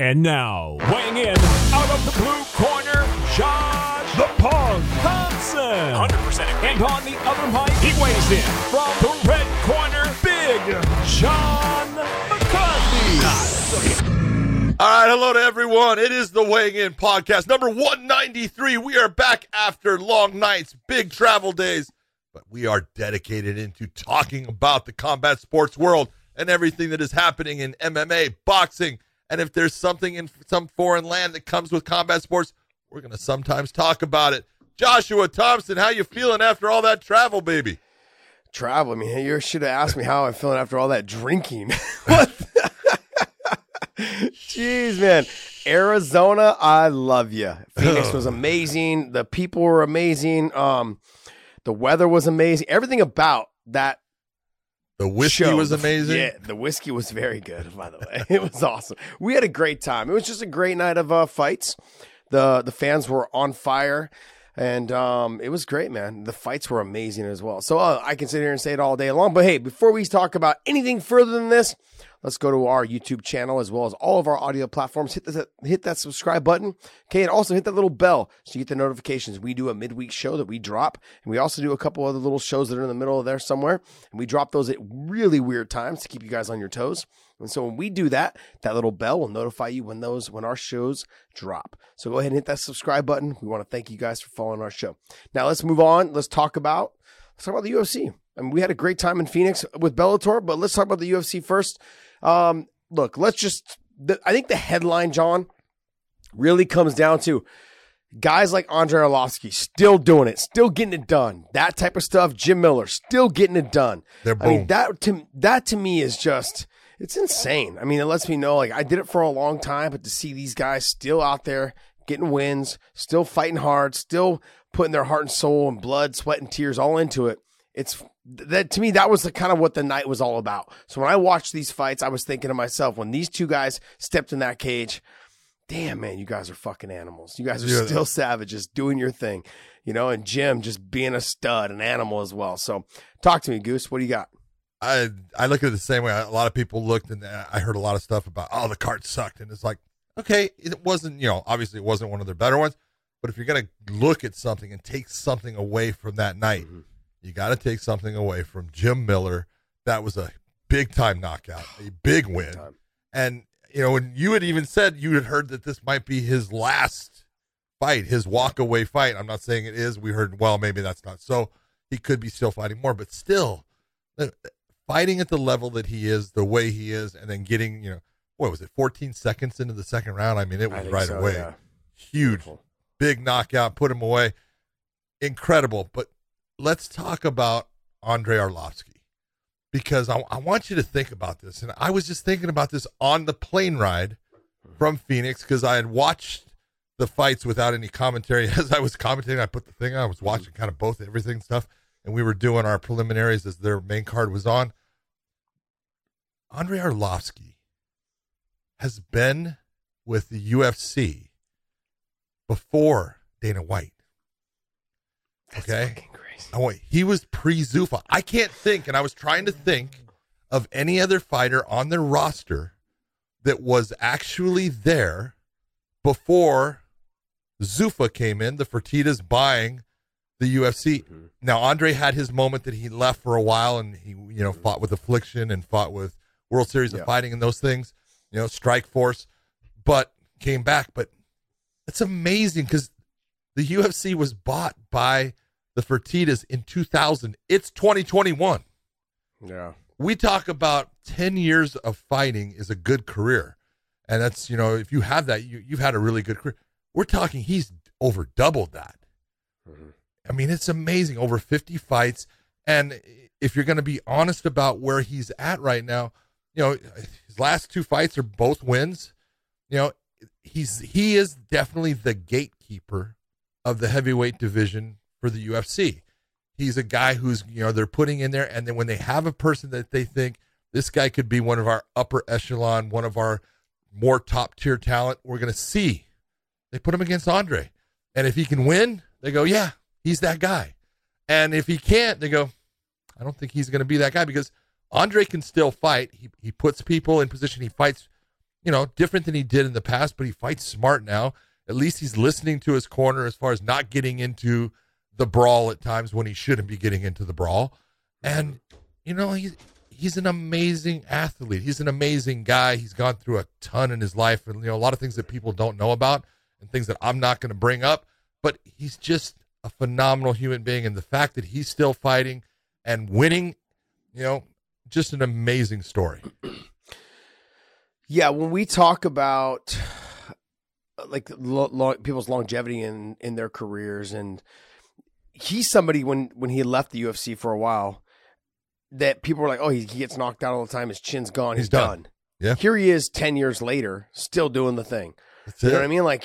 And now, weighing in out of the blue corner, Josh "The Pong" Thompson. 100% agree. And on the other mic, he weighs in from the red corner, Big Sean McCarthy. All right, hello to everyone. It is the Weighing In podcast, number 193. We are back after long nights, big travel days, but we are dedicated into talking about the combat sports world and everything that is happening in MMA, boxing. And if there's something in some foreign land that comes with combat sports, we're going to sometimes talk about it. Joshua Thompson, how you feeling after all that travel, baby? Travel? I mean, you should have asked me how I'm feeling after all that drinking. What? Jeez, man. Arizona, I love you. Phoenix was amazing. The people were amazing. The weather was amazing. Everything about that. The whiskey was amazing. Yeah, the whiskey was very good, by the way. It was awesome. We had a great time. It was just a great night of fights. The fans were on fire, and it was great, man. The fights were amazing as well. So I can sit here and say it all day long. But, hey, before we talk about anything further than this, let's go to our YouTube channel as well as all of our audio platforms. Hit that subscribe button, okay? And also hit that little bell so you get the notifications. We do a midweek show that we drop, and we also do a couple other little shows that are in the middle of there somewhere, and we drop those at really weird times to keep you guys on your toes. And so when we do that, that little bell will notify you when our shows drop. So go ahead and hit that subscribe button. We want to thank you guys for following our show. Now let's move on. Let's talk about the UFC. I mean, we had a great time in Phoenix with Bellator, but let's talk about the UFC first. Look, I think the headline, John, really comes down to guys like Andrei Arlovski still doing it, still getting it done. That type of stuff. Jim Miller still getting it done. I mean, that to me is just, it's insane. I mean, it lets me know, like, I did it for a long time, but to see these guys still out there getting wins, still fighting hard, still putting their heart and soul and blood, sweat and tears all into it. It's that to me, that was the kind of what the night was all about. So when I watched these fights, I was thinking to myself, when these two guys stepped in that cage, damn, man, you guys are fucking animals. You guys are still savages doing your thing, you know, and Jim just being a stud, an animal as well. So talk to me, Goose. What do you got? I look at it the same way. A lot of people looked, and I heard a lot of stuff about, oh, the card sucked. And it's like, okay, it wasn't, you know, obviously it wasn't one of their better ones, but if you're going to look at something and take something away from that night, mm-hmm. You got to take something away from Jim Miller. That was a big-time knockout, a big win. Big, and, you know, and you had even said you had heard that this might be his last fight, his walk-away fight. I'm not saying it is. We heard, well, maybe that's not so. He could be still fighting more, but still fighting at the level that he is, the way he is, and then getting, you know, what was it, 14 seconds into the second round? I mean, it was right away. Yeah. Huge, big knockout, put him away. Incredible, but let's talk about Andrei Arlovski, because I want you to think about this. And I was just thinking about this on the plane ride from Phoenix, because I had watched the fights without any commentary. As I was commentating, I put the thing on. I was watching kind of both everything stuff, and we were doing our preliminaries as their main card was on. Andrei Arlovski has been with the UFC before Dana White. Okay. Oh, he was pre-Zuffa. I can't think, and I was trying to think of any other fighter on their roster that was actually there before Zuffa came in, the Fertittas buying the UFC. Mm-hmm. Now, Andre had his moment that he left for a while, and he, you know, mm-hmm. fought with Affliction and fought with World Series of Fighting and those things, you know, Strikeforce, but came back. But it's amazing because the UFC was bought by the Fertittas in 2000. It's 2021. Yeah. We talk about 10 years of fighting is a good career. And that's, you know, if you have that, you've had a really good career. We're talking he's over doubled that. Mm-hmm. I mean, it's amazing. Over 50 fights. And if you're going to be honest about where he's at right now, you know, his last two fights are both wins. You know, he is definitely the gatekeeper of the heavyweight division for the UFC. He's a guy who's, you know, they're putting in there, and then when they have a person that they think this guy could be one of our upper echelon, one of our more top tier talent, we're going to see. They put him against Andre, and if he can win, they go, yeah, he's that guy. And if he can't, they go, I don't think he's going to be that guy, because Andre can still fight. He puts people in position. He fights, you know, different than he did in the past, but he fights smart now. At least he's listening to his corner as far as not getting into the brawl at times when he shouldn't be getting into the brawl. And, you know, he's an amazing athlete. He's an amazing guy. He's gone through a ton in his life, and, you know, a lot of things that people don't know about and things that I'm not going to bring up, but he's just a phenomenal human being. And the fact that he's still fighting and winning, you know, just an amazing story. Yeah. When we talk about like people's longevity in their careers, and he's somebody when he left the UFC for a while, that people were like, oh, he gets knocked out all the time. His chin's gone. He's done. Yeah. Here he is 10 years later, still doing the thing. That's it. You know what I mean? Like,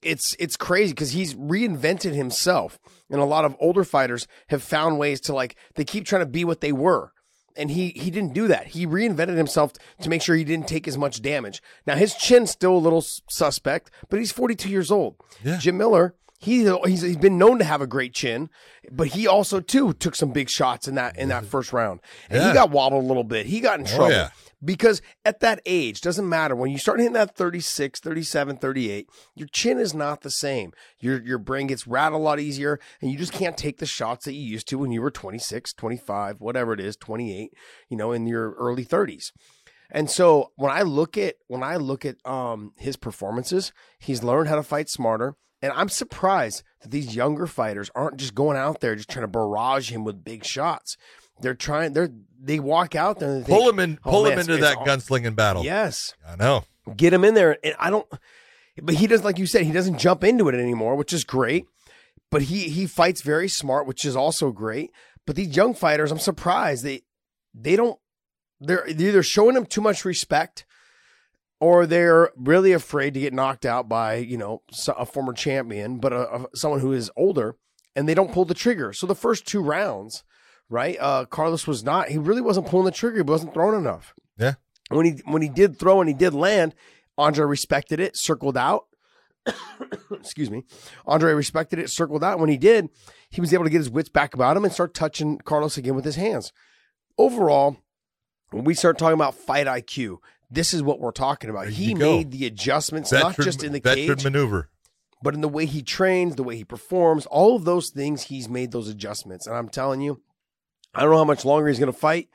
it's crazy because he's reinvented himself. And a lot of older fighters have found ways to, like, they keep trying to be what they were. And he didn't do that. He reinvented himself to make sure he didn't take as much damage. Now, his chin's still a little suspect, but he's 42 years old. Yeah. Jim Miller, he's been known to have a great chin, but he also, too, took some big shots in that first round. And he got wobbled a little bit. He got in trouble. Yeah. Because at that age, doesn't matter. When you start hitting that 36, 37, 38, your chin is not the same. Your brain gets rattled a lot easier, and you just can't take the shots that you used to when you were 26, 25, whatever it is, 28, you know, in your early 30s. And so when I look at his performances, he's learned how to fight smarter. And I'm surprised that these younger fighters aren't just going out there just trying to barrage him with big shots. They're trying. They walk out there. And they pull him into that gunslinging battle. Yes, I know. Get him in there, and I don't. But he doesn't, like you said, he doesn't jump into it anymore, which is great. But he fights very smart, which is also great. But these young fighters, I'm surprised they don't. They're either showing him too much respect, or they're really afraid to get knocked out by, you know, a former champion, but someone who is older, and they don't pull the trigger. So the first two rounds. Right, Carlos was not. He really wasn't pulling the trigger. He wasn't throwing enough. Yeah. When he did throw and he did land, Andrei respected it, circled out. Excuse me. Andrei respected it, circled out. When he did, he was able to get his wits back about him and start touching Carlos again with his hands. Overall, when we start talking about fight IQ, this is what we're talking about. He made the adjustments, not just in the cage maneuver, but in the way he trains, the way he performs, all of those things. He's made those adjustments, and I'm telling you. I don't know how much longer he's going to fight,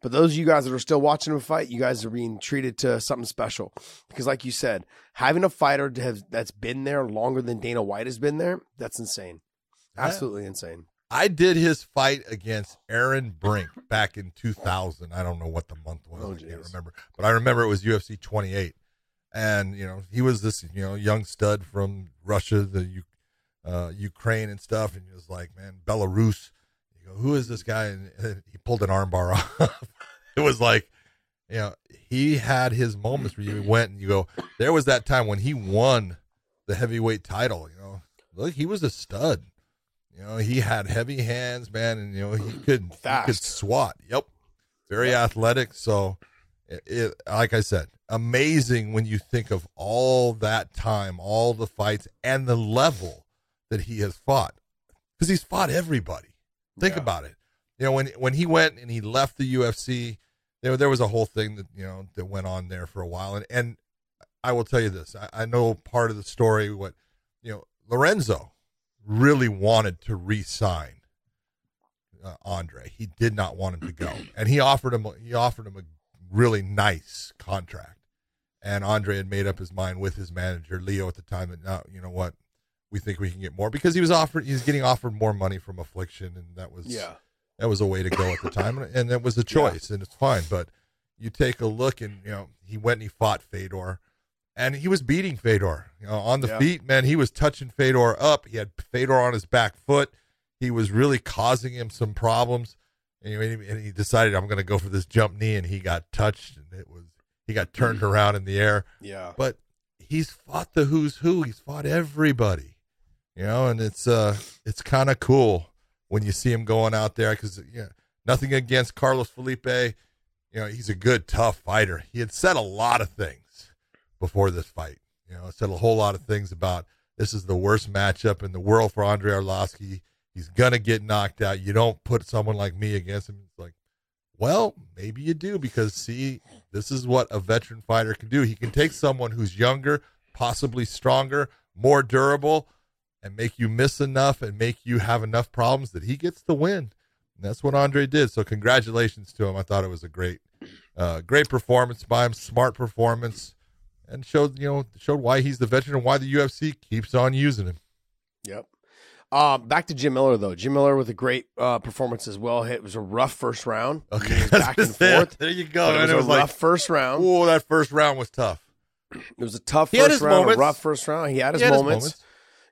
but those of you guys that are still watching him fight, you guys are being treated to something special. Because like you said, having a fighter that's been there longer than Dana White has been there, that's insane. Absolutely insane. I did his fight against Aaron Brink back in 2000. I don't know what the month was. I can't remember. But I remember it was UFC 28. And, you know, he was this, you know, young stud from Russia, the Ukraine and stuff. And he was like, man, Belarus. Who is this guy? And he pulled an armbar off. It was like, you know, he had his moments where you went and you go, there was that time when he won the heavyweight title, you know, look, he was a stud, you know, he had heavy hands, man. And, you know, he could swat. Yep. Very athletic. So it, like I said, amazing when you think of all that time, all the fights and the level that he has fought, because he's fought everybody. Think about it. You know, when he went and he left the UFC, there was a whole thing that, you know, that went on there for a while. And I will tell you this, I know part of the story, what, you know, Lorenzo really wanted to re-sign Andrei. He did not want him to go. And he offered him a really nice contract. And Andrei had made up his mind with his manager, Leo, at the time that, no, you know what? We think we can get more, because he's getting offered more money from Affliction, and that was a way to go at the time, and that was a choice, and it's fine. But you take a look, and you know, he went and he fought Fedor, and he was beating Fedor, you know, on the feet, man. He was touching Fedor up. He had Fedor on his back foot. He was really causing him some problems, and he decided, I'm going to go for this jump knee, and he got touched, and he got turned around in the air. Yeah, but he's fought the who's who. He's fought everybody. You know, and it's kind of cool when you see him going out there, because nothing against Carlos Felipe. You know, he's a good, tough fighter. He had said a lot of things before this fight. You know, said a whole lot of things about, this is the worst matchup in the world for Andrei Arlovski. He's going to get knocked out. You don't put someone like me against him. It's like, Well, maybe you do, because see, this is what a veteran fighter can do. He can take someone who's younger, possibly stronger, more durable, and make you miss enough and make you have enough problems that he gets the win. And that's what Andrei did. So congratulations to him. I thought it was a great performance by him, smart performance, and showed why he's the veteran and why the UFC keeps on using him. Yep. Back to Jim Miller, though. Jim Miller with a great performance as well. It was a rough first round. Okay. He was back and forth. There you go. It was a rough first round. Oh, that first round was tough. It was a tough first round, a rough first round. He had his moments.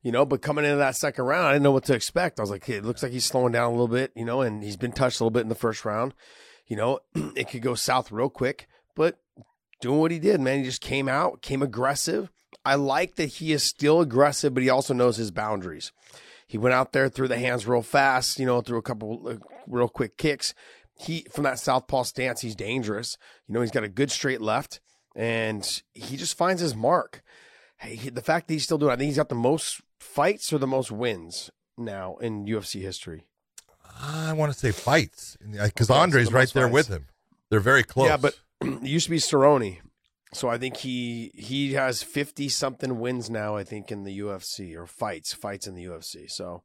You know, but coming into that second round, I didn't know what to expect. I was like, hey, it looks like he's slowing down a little bit, you know, and he's been touched a little bit in the first round. You know, it could go south real quick, but doing what he did, man, he just came out, came aggressive. I like that he is still aggressive, but he also knows his boundaries. He went out there, threw the hands real fast, you know, threw a couple real quick kicks. He, from that southpaw stance, he's dangerous. You know, he's got a good straight left, and he just finds his mark. Hey, the fact that he's still doing it, I think he's got the most fights or the most wins now in UFC history. I want to say fights, because Andrei's right there with him. They're very close. Yeah, but it used to be Cerrone. So I think he has 50 something wins now, I think, in the UFC, or fights in the UFC. So,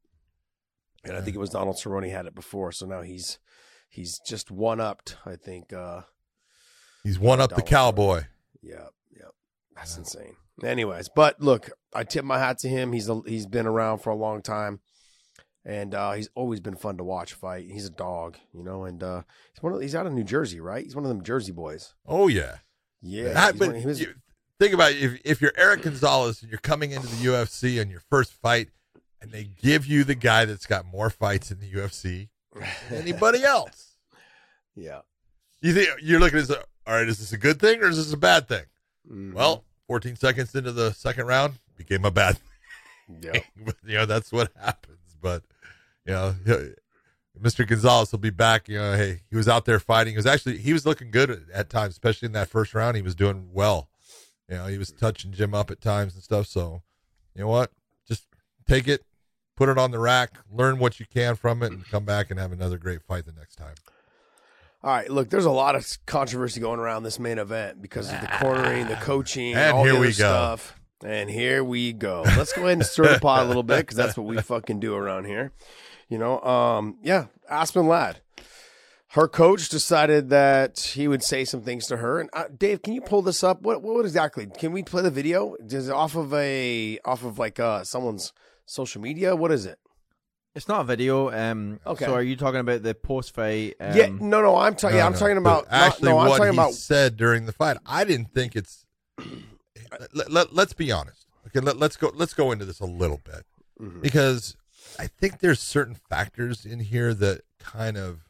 and I think it was Donald Cerrone had it before. So now he's just one upped, I think. He's one up Donald the cowboy. Yep. That's insane. Anyways, but look, I tip my hat to him. He's been around for a long time, and he's always been fun to watch fight. He's a dog, you know, and he's out of New Jersey, right? He's one of them Jersey boys. Oh yeah. Think about it, if you're Eric Gonzalez and you're coming into the UFC and your first fight, and they give you the guy that's got more fights in the UFC than anybody else. Yeah, you're looking at this. All right, is this a good thing or is this a bad thing? Mm-hmm. Well, 14 seconds into the second round, became a bad thing. Yeah. You know, that's what happens. But, you know, Mr. Gonzalez will be back. You know, hey, he was out there fighting. He was looking good at times, especially in that first round. He was doing well. You know, he was touching Jim up at times and stuff. So, you know what? Just take it, put it on the rack, learn what you can from it, and come back and have another great fight the next time. All right, look, there's a lot of controversy going around this main event because of the cornering, the coaching, and all the other stuff. And here we go. Let's go ahead and stir the pot a little bit, because that's what we fucking do around here. You know, Aspen Ladd. Her coach decided that he would say some things to her. And Dave, can you pull this up? What exactly? Can we play the video? Is it off of someone's social media? What is it? It's not a video. Okay. So are you talking about the post fight? I'm talking about what he said during the fight. I didn't think it's. Let's be honest. Okay. Let's go into this a little bit, mm-hmm. because I think there's certain factors in here that kind of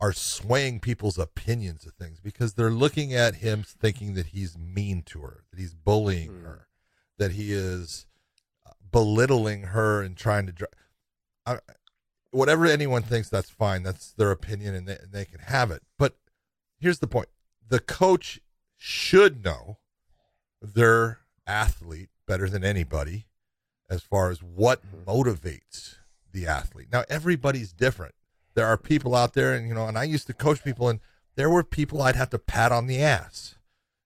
are swaying people's opinions of things, because they're looking at him thinking that he's mean to her, that he's bullying mm-hmm. her, that he is belittling her and trying to. Whatever anyone thinks, that's fine. That's their opinion, and they can have it. But here's the point. The coach should know their athlete better than anybody as far as what motivates the athlete. Now, everybody's different. There are people out there, and, you know, and I used to coach people, and there were people I'd have to pat on the ass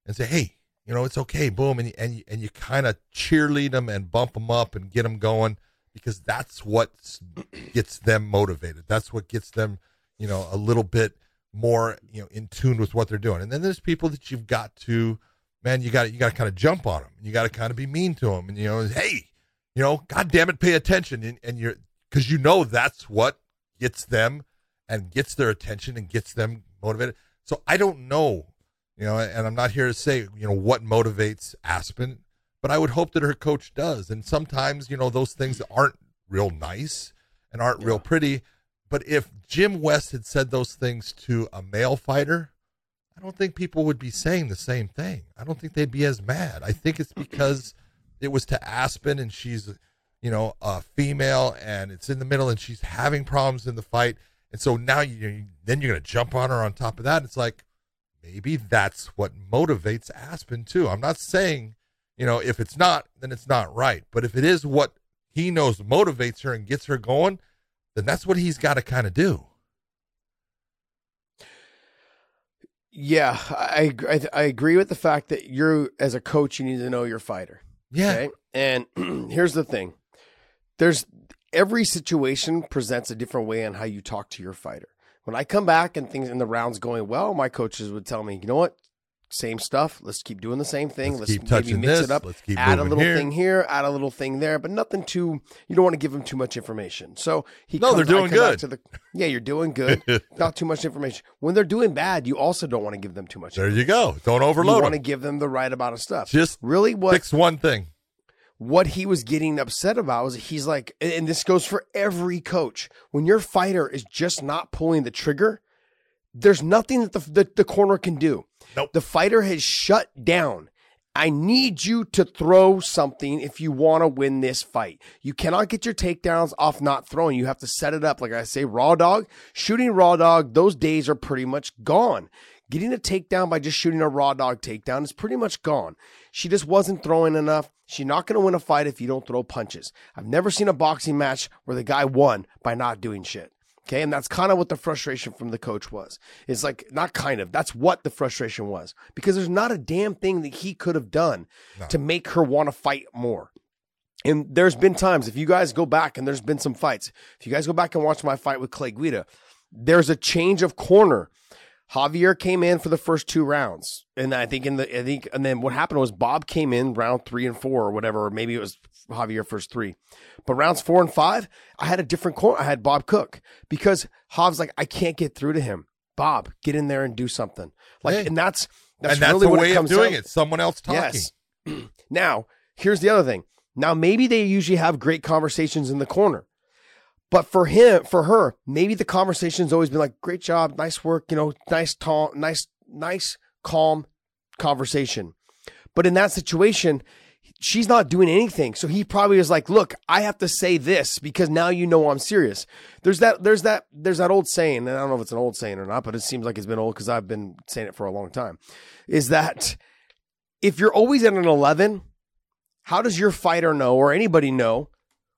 and say, hey, you know, it's okay, boom, and you kind of cheerlead them and bump them up and get them going, because that's what gets them motivated. That's what gets them, you know, a little bit more, you know, in tune with what they're doing. And then there's people that you've got to, man, you got to kind of jump on them. You got to kind of be mean to them. And, you know, hey, you know, God damn it, pay attention. And you're, because you know that's what gets them and gets their attention and gets them motivated. So I don't know, you know, and I'm not here to say, you know, what motivates Aspen, but I would hope that her coach does. And sometimes, you know, those things aren't real nice and aren't real pretty. But if Jim West had said those things to a male fighter, I don't think people would be saying the same thing. I don't think they'd be as mad. I think it's because it was to Aspen, and she's, you know, a female, and it's in the middle, and she's having problems in the fight. And so now then you're going to jump on her on top of that. It's like, maybe that's what motivates Aspen too. I'm not saying, you know, if it's not, then it's not right. But if it is what he knows motivates her and gets her going, then that's what he's got to kind of do. Yeah, I agree with the fact that you're, as a coach, you need to know your fighter. Yeah. Okay? And here's the thing. There's every situation presents a different way on how you talk to your fighter. When I come back and things in the rounds going well, my coaches would tell me, you know what? Same stuff. Let's keep doing the same thing. Let's maybe mix it up. Let's keep add a little thing here, add a little thing there, but nothing too. You don't want to give them too much information. So they're doing good. Yeah, you're doing good. Not too much information. When they're doing bad, you also don't want to give them too much. There you go. Don't overload. You want to give them the right amount of stuff. Just really fix one thing. What he was getting upset about was he's like, and this goes for every coach. When your fighter is just not pulling the trigger, there's nothing that the corner can do. Nope. The fighter has shut down. I need you to throw something if you want to win this fight. You cannot get your takedowns off not throwing. You have to set it up. Like I say, raw dog, shooting raw dog, those days are pretty much gone. Getting a takedown by just shooting a raw dog takedown is pretty much gone. She just wasn't throwing enough. She's not going to win a fight if you don't throw punches. I've never seen a boxing match where the guy won by not doing shit. Okay, and that's kind of what the frustration from the coach was. It's like, not kind of, that's what the frustration was. Because there's not a damn thing that he could have done to make her want to fight more. And there's been times, if you guys go back, and there's been some fights. If you guys go back and watch my fight with Clay Guida, there's a change of corner. Javier came in for the first two rounds. And then what happened was Bob came in round 3 and 4 or whatever, or maybe it was Javier first 3. But rounds 4 and 5, I had a different corner. I had Bob Cook because Hov's like, I can't get through to him. Bob, get in there and do something. Like, yeah. And that's really the way it comes of doing out. It. Someone else talking. Yes. Now, here's the other thing. Now, maybe they usually have great conversations in the corner. But for her, maybe the conversation's always been like, great job, nice work, you know, nice, calm conversation. But in that situation, she's not doing anything. So he probably is like, look, I have to say this because now you know I'm serious. There's that old saying, and I don't know if it's an old saying or not, but it seems like it's been old because I've been saying it for a long time, is that if you're always at an 11, how does your fighter know or anybody know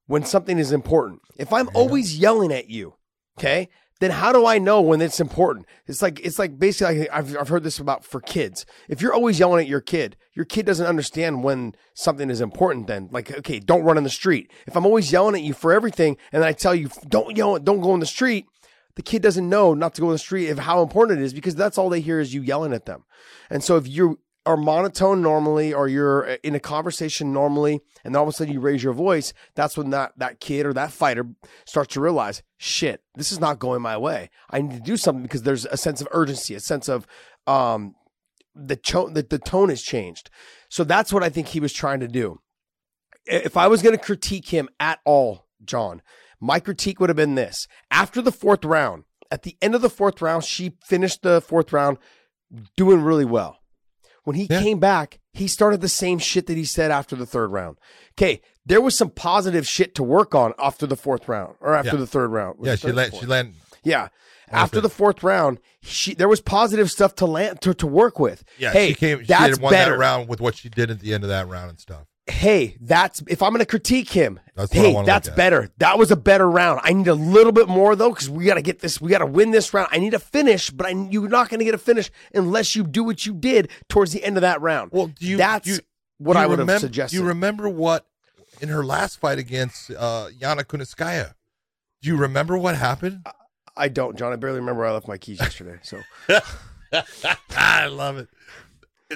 when something is important? If I'm always yelling at you, okay, then how do I know when it's important? It's like basically like I've heard this about for kids. If you're always yelling at your kid doesn't understand when something is important then. Like, okay, don't run in the street. If I'm always yelling at you for everything and I tell you, don't go in the street, the kid doesn't know not to go in the street of how important it is because that's all they hear is you yelling at them. And so if you are monotone normally, or you're in a conversation normally, and all of a sudden you raise your voice, that's when that kid or that fighter starts to realize, shit, this is not going my way. I need to do something because there's a sense of urgency, a sense of the tone has changed. So that's what I think he was trying to do. If I was going to critique him at all, John, my critique would have been this. After the fourth round, at the end of the fourth round, she finished the fourth round doing really well. When he came back, he started the same shit that he said after the third round. Okay, there was some positive shit to work on after the fourth round or after the third round. Yeah, she landed. Yeah, after the fourth round, there was positive stuff to land to work with. Yeah, hey, she won that round with what she did at the end of that round and stuff. Hey, that's if I'm going to critique him. That's better. That was a better round. I need a little bit more though, because we got to get this. We got to win this round. I need a finish, but you're not going to get a finish unless you do what you did towards the end of that round. Well, I would have suggested. Do you remember what in her last fight against Yana Kunitskaya? Do you remember what happened? I don't, John. I barely remember where I left my keys yesterday. So I love it.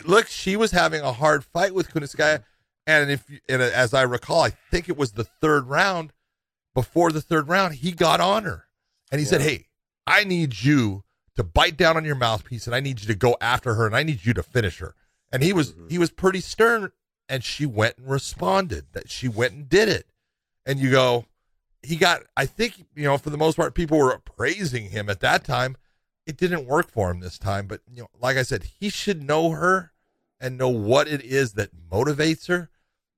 Look, she was having a hard fight with Kunitskaya. And as I recall, I think it was the third round. Before the third round, he got on her and he said, hey, I need you to bite down on your mouthpiece and I need you to go after her and I need you to finish her. And he was pretty stern, and she went and responded. That she went and did it. And you go, I think, you know, for the most part, people were praising him at that time. It didn't work for him this time. But, you know, like I said, he should know her and know what it is that motivates her.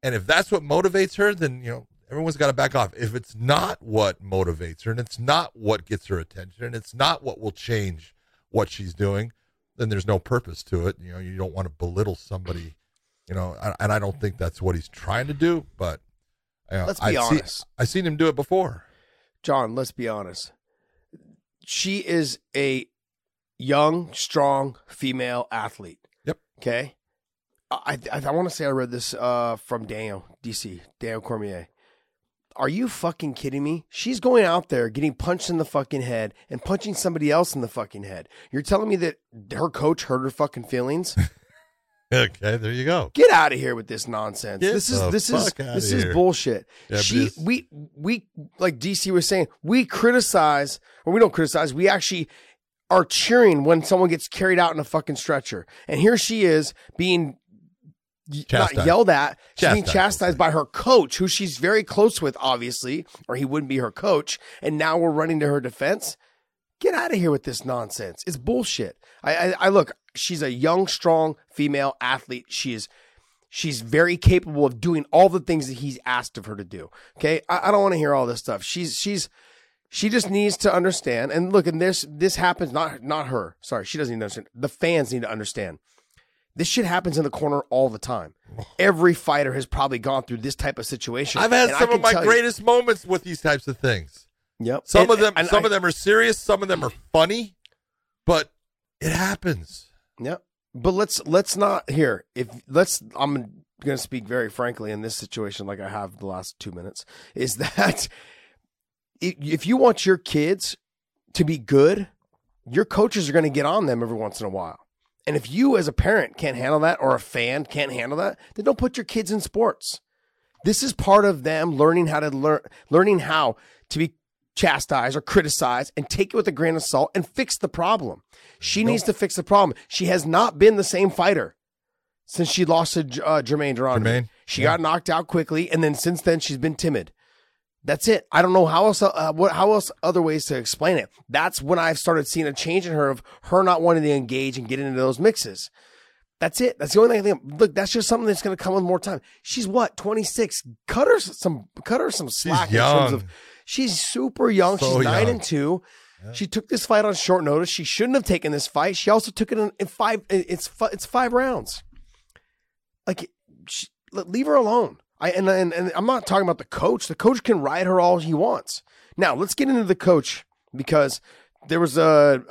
And if that's what motivates her, then, you know, everyone's got to back off. If it's not what motivates her and it's not what gets her attention and it's not what will change what she's doing, then there's no purpose to it. You know, you don't want to belittle somebody, you know, and I don't think that's what he's trying to do, but you know, let's be honest. I've seen him do it before. John, let's be honest. She is a young, strong female athlete. Yep. Okay. I want to say I read this from Daniel, DC, Daniel Cormier. Are you fucking kidding me? She's going out there getting punched in the fucking head and punching somebody else in the fucking head. You're telling me that her coach hurt her fucking feelings? Okay, there you go. Get out of here with this nonsense. This is bullshit. Yeah, we like DC was saying, we criticize, or we don't criticize, we actually are cheering when someone gets carried out in a fucking stretcher. And here she is being chastised. Not yelled at. She's being chastised by her coach, who she's very close with, obviously, or he wouldn't be her coach. And now we're running to her defense. Get out of here with this nonsense. It's bullshit. I look, she's a young, strong female athlete. She's very capable of doing all the things that he's asked of her to do. Okay. I don't want to hear all this stuff. She just needs to understand. And look, and this happens, not her. Sorry. She doesn't even understand. The fans need to understand. This shit happens in the corner all the time. Every fighter has probably gone through this type of situation. I've had some of my greatest moments with these types of things. Yep. Some of them are serious, some of them are funny, but it happens. Yep. But let's not here. I'm going to speak very frankly in this situation, like I have the last 2 minutes, is that if you want your kids to be good, your coaches are going to get on them every once in a while. And if you as a parent can't handle that, or a fan can't handle that, then don't put your kids in sports. This is part of them learning how to be chastised or criticized, and take it with a grain of salt and fix the problem. She needs to fix the problem. She has not been the same fighter since she lost to Jermaine Durand. She got knocked out quickly, and then since then she's been timid. That's it. I don't know how else. Other ways to explain it. That's when I've started seeing a change in her, of her not wanting to engage and get into those mixes. That's it. That's the only thing I think. Look, that's just something that's going to come with more time. She's what, 26? Cut her some slack. She's young. She's super young. So she's 9-2. Yeah. She took this fight on short notice. She shouldn't have taken this fight. She also took it in five. It's 5 rounds. Like, leave her alone. And I'm not talking about the coach. The coach can ride her all he wants. Now, let's get into the coach, because there was a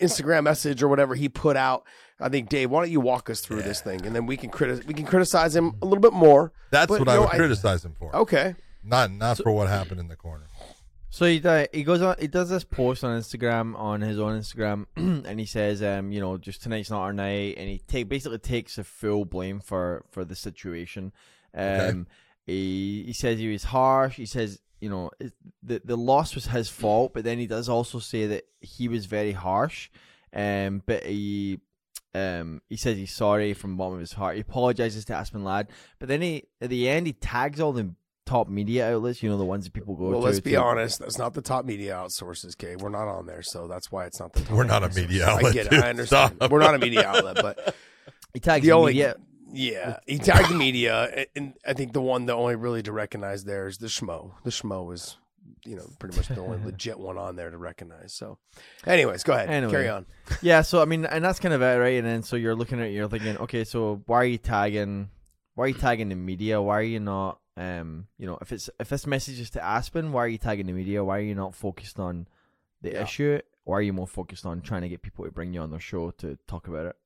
Instagram message or whatever he put out. I think, Dave, why don't you walk us through this thing, and then we can criticize him a little bit more. That's what I would criticize him for. Okay, not for what happened in the corner. So he goes on. He does this post on Instagram, on his own Instagram, and he says, just tonight's not our night, and he basically takes the full blame for the situation. Okay. He says he was harsh. He says, the loss was his fault, but then he does also say that he was very harsh. But he says he's sorry from the bottom of his heart. He apologizes to Aspen Ladd, but then at the end he tags all the top media outlets. The ones that people go to. Well, let's be honest. That's not the top media outsources, okay? We're not on there, so that's why it's not the top. We're not a media outlet. I get it. I understand. Stop. We're not a media outlet, but he tags the media. Yeah, he tagged the media, and I think the only really to recognize there is the Schmo. The Schmo is, pretty much the only legit one on there to recognize. So, anyways, go ahead, carry on. Yeah, so and that's kind of it, right? And then so you're looking at it, you're thinking, okay, so why are you tagging the media? Why are you not, if this message is to Aspen, why are you tagging the media? Why are you not focused on the issue? Why are you more focused on trying to get people to bring you on their show to talk about it?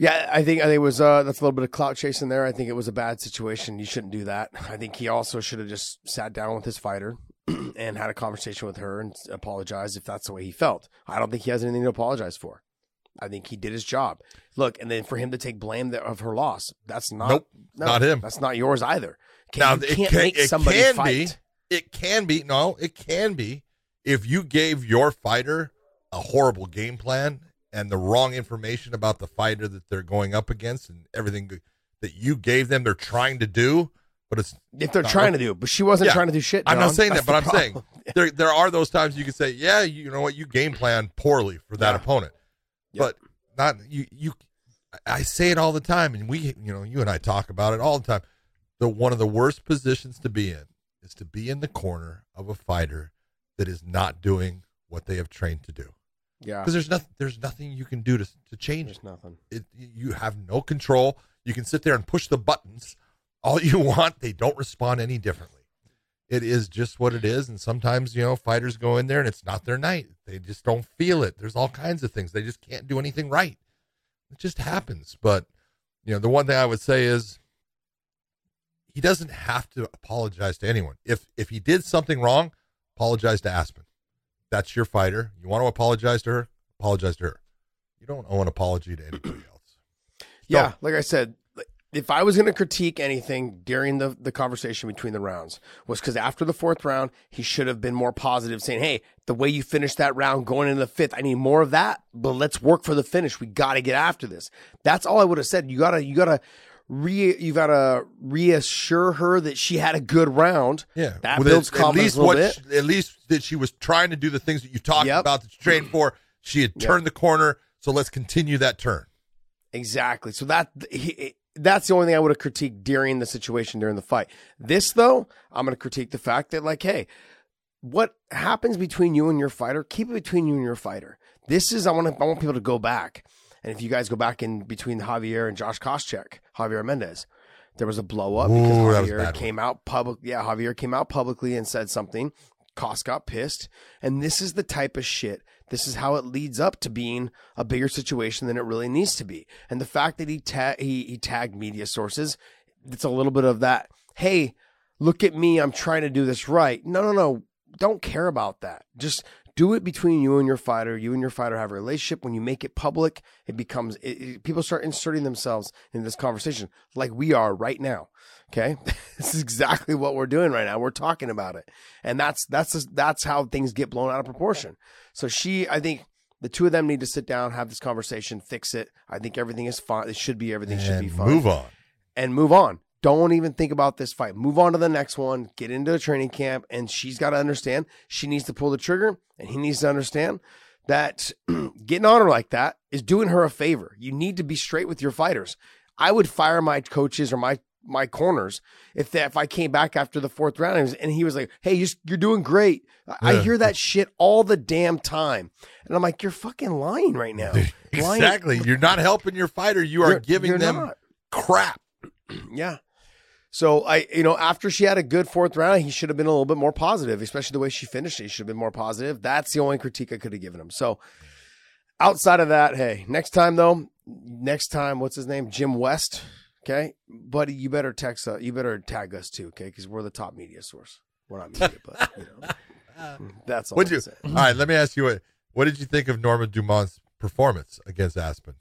Yeah, I think it was that's a little bit of clout chasing there. I think it was a bad situation. You shouldn't do that. I think he also should have just sat down with his fighter and had a conversation with her and apologized if that's the way he felt. I don't think he has anything to apologize for. I think he did his job. Look, and then for him to take blame of her loss, that's not not him. That's not yours either. You can't make somebody fight. It can be if you gave your fighter a horrible game plan and the wrong information about the fighter that they're going up against and everything that you gave them, they're trying to do, but it's if they're trying to do, but she wasn't trying to do shit. I'm not saying that, but I'm saying there are those times you can say, yeah, you know what, you game plan poorly for that opponent, but not you. I say it all the time, and we, you and I talk about it all the time. One of the worst positions to be in is to be in the corner of a fighter that is not doing what they have trained to do. Yeah, because there's nothing you can do to change. There's nothing. You have no control. You can sit there and push the buttons all you want. They don't respond any differently. it is just what it is. And sometimes, you know, fighters go in there and it's not their night. They just don't feel it. There's all kinds of things. They just can't do anything right. It just happens. But, you know, the one thing I would say is he doesn't have to apologize to anyone. If he did something wrong, apologize to Aspen. That's your fighter. You want to apologize to her? Apologize to her. You don't owe an apology to anybody else. So, yeah, like I said, if I was going to critique anything during the conversation between the rounds was because after the fourth round, he should have been more positive, saying, hey, the way you finished that round going into the fifth, I need more of that, but let's work for the finish. We got to get after this. That's all I would have said. You gotta reassure her that she had a good round. Yeah, that builds confidence a little bit. At least that she was trying to do the things that you talked about that you trained for. She had turned the corner, so let's continue that turn. Exactly. So that's the only thing I would have critiqued during the situation during the fight. This though, I'm gonna critique the fact that like, hey, what happens between you and your fighter? Keep it between you and your fighter. This is I want people to go back. And if you guys go back in between Javier and Josh Koscheck, Javier Mendez, there was a blow up because Javier came out public. Yeah, Javier came out publicly and said something. Koscheck got pissed. And this is the type of shit. This is how it leads up to being a bigger situation than it really needs to be. And the fact that he tagged media sources, it's a little bit of that. Hey, look at me. I'm trying to do this right. No. Don't care about that. Just do it between you and your fighter. You and your fighter have a relationship. When you make it public, it becomes people start inserting themselves in this conversation like we are right now. Okay, this is exactly what we're doing right now. We're talking about it, and that's how things get blown out of proportion. So I think the two of them need to sit down, have this conversation, fix it. I think everything is fine. Everything should be fine. Move on. Don't even think about this fight. Move on to the next one. Get into a training camp. And she's got to understand she needs to pull the trigger. And he needs to understand that getting on her like that is doing her a favor. You need to be straight with your fighters. I would fire my coaches or my corners if I came back after the fourth round and he was like, hey, you're doing great. I hear that shit all the damn time. And I'm like, you're fucking lying right now. Exactly. Lying. You're not helping your fighter. You're giving them crap. Yeah. So after she had a good fourth round, he should have been a little bit more positive, especially the way she finished it. He should have been more positive. That's the only critique I could have given him. So outside of that, hey, next time, what's his name? Jim West. Okay. Buddy, you better tag us too. Okay. Cause we're the top media source. We're not media, but that's all. All right. Let me ask you, what did you think of Norman Dumont's performance against Aspen?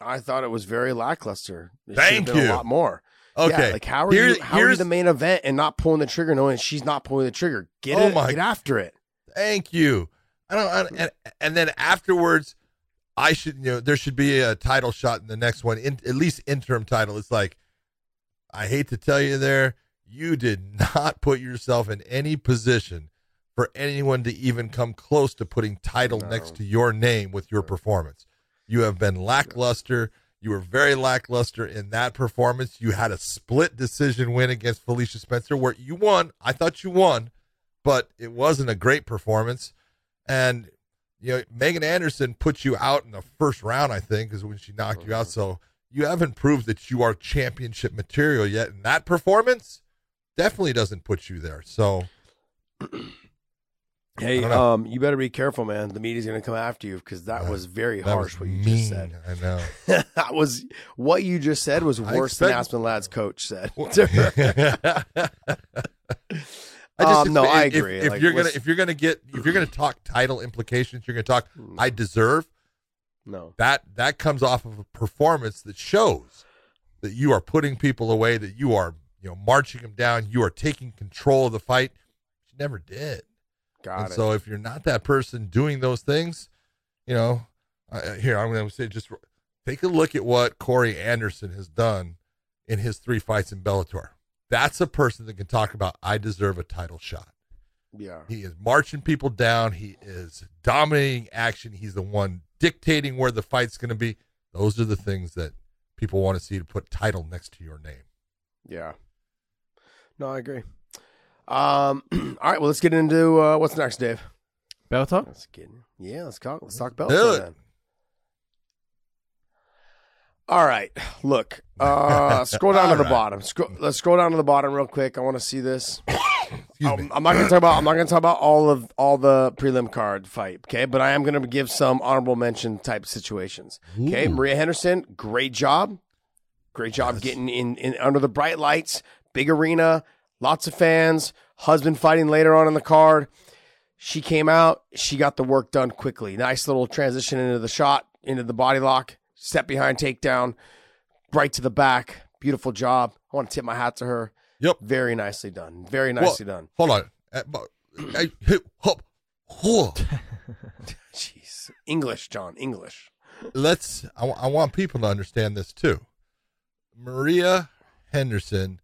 I thought it was very lackluster. It should have been a lot more. Okay. Yeah, like how are you the main event and not pulling the trigger knowing she's not pulling the trigger? Get after it. Thank you. And then afterwards, I should, there should be a title shot in the next one, at least interim title. It's like, I hate to tell you you did not put yourself in any position for anyone to even come close to putting title next to your name with your performance. You have been lackluster. You were very lackluster in that performance. You had a split decision win against Felicia Spencer where you won. I thought you won, but it wasn't a great performance. And, Megan Anderson put you out in the first round, I think, is when she knocked you out. So you haven't proved that you are championship material yet. And that performance definitely doesn't put you there. So... Hey, you better be careful, man. The media's going to come after you because that was very harsh what you just said. I know. That was what you just said was worse than Aspen Ladd's coach said. I agree. If you're going to talk title implications, you're going to talk I deserve. No. That comes off of a performance that shows that you are putting people away, that you are, marching them down, you are taking control of the fight. She never did. Got it. So if you're not that person doing those things, here, I'm going to say, just take a look at what Corey Anderson has done in his 3 fights in Bellator. That's a person that can talk about, I deserve a title shot. Yeah. He is marching people down. He is dominating action. He's the one dictating where the fight's going to be. Those are the things that people want to see to put title next to your name. Yeah. No, I agree. All right, well, let's get into what's next, Dave. Bellator? Let's talk Bellator then. All right. Look, scroll down to the bottom. Let's scroll down to the bottom real quick. I want to see this. I'm not gonna talk about all the prelim card fight, okay? But I am gonna give some honorable mention type situations. Okay, ooh. Maria Henderson, great job. Great job getting in under the bright lights, big arena, lots of fans, husband fighting later on in the card. She came out, she got the work done quickly. Nice little transition into the shot, into the body lock, step behind takedown, right to the back. Beautiful job. I want to tip my hat to her. Yep. Very nicely done. Very nicely done. Hold on. Hip hop. Jeez. English, John. English. I want people to understand this too. Maria Henderson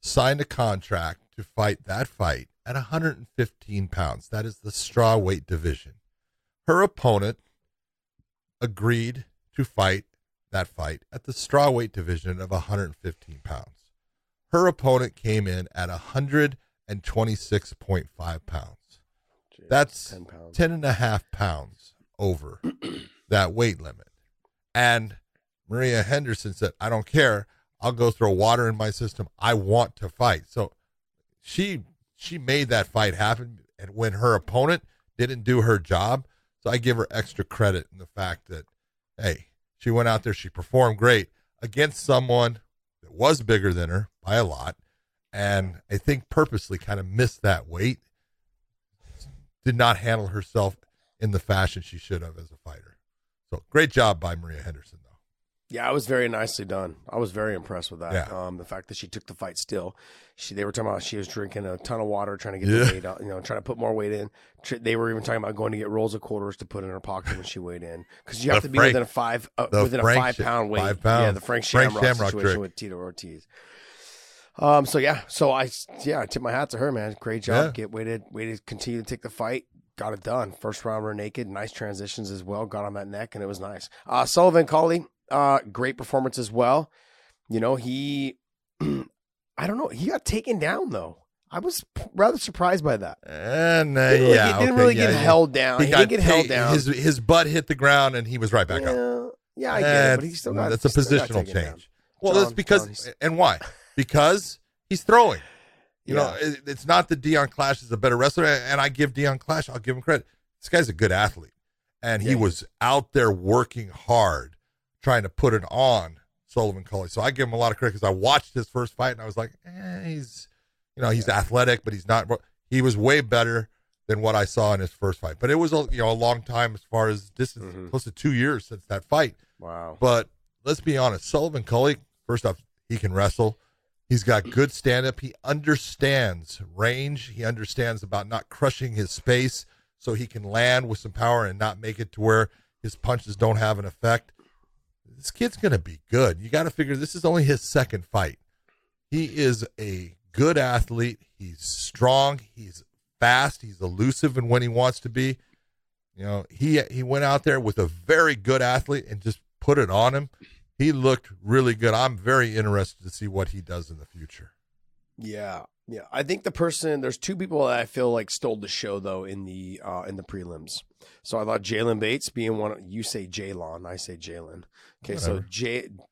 signed a contract to fight that fight at 115 pounds. That is the straw weight division. Her opponent agreed to fight that fight at the straw weight division of 115 pounds. Her opponent came in at 126.5 pounds. Jeez, that's 10.5 pounds over that weight limit. And Maria Henderson said, I don't care. I'll go throw water in my system. I want to fight. So she made that fight happen. And when her opponent didn't do her job, so I give her extra credit in the fact that, hey, she went out there, she performed great against someone that was bigger than her by a lot, and I think purposely kind of missed that weight, did not handle herself in the fashion she should have as a fighter. So great job by Maria Henderson, though. Yeah, it was very nicely done. I was very impressed with that. Yeah. The fact that she took the fight still. They were talking about she was drinking a ton of water, trying to get the weight out, trying to put more weight in. They were even talking about going to get rolls of quarters to put in her pocket when she weighed in, because you have to be within a five pound weight. 5 pounds. Yeah, the Frank Shamrock situation trick with Tito Ortiz. I tip my hat to her, man. Great job. Yeah. Waited, continue to take the fight. Got it done. First round, we're naked. Nice transitions as well. Got on that neck, and it was nice. Sullivan Colley. Great performance as well. He got taken down though. I was rather surprised by that. He didn't really get held down. He didn't get held down. His butt hit the ground and he was right back up. Yeah, I get it, but he still got. That's a positional change. Down. Well, that's because and why? Because he's throwing. It's not that Dion Clash is a better wrestler, and I give Dion Clash, I'll give him credit. This guy's a good athlete, and he was out there working hard, trying to put it on Sullivan Colley. So I give him a lot of credit because I watched his first fight and I was like, he's athletic, but he's not. He was way better than what I saw in his first fight. But it was a long time as far as distance, close to 2 years since that fight. Wow. But let's be honest, Sullivan Colley, first off, he can wrestle. He's got good stand-up. He understands range. He understands about not crushing his space so he can land with some power and not make it to where his punches don't have an effect. This kid's going to be good. You got to figure this is only his second fight. He is a good athlete. He's strong. He's fast. He's elusive and when he wants to be. He went out there with a very good athlete and just put it on him. He looked really good. I'm very interested to see what he does in the future. Yeah. Yeah. I think there's two people that I feel like stole the show though in the prelims. So I thought Jaylon Bates being one. You say Jaylon, I say Jalen. Okay, whatever. So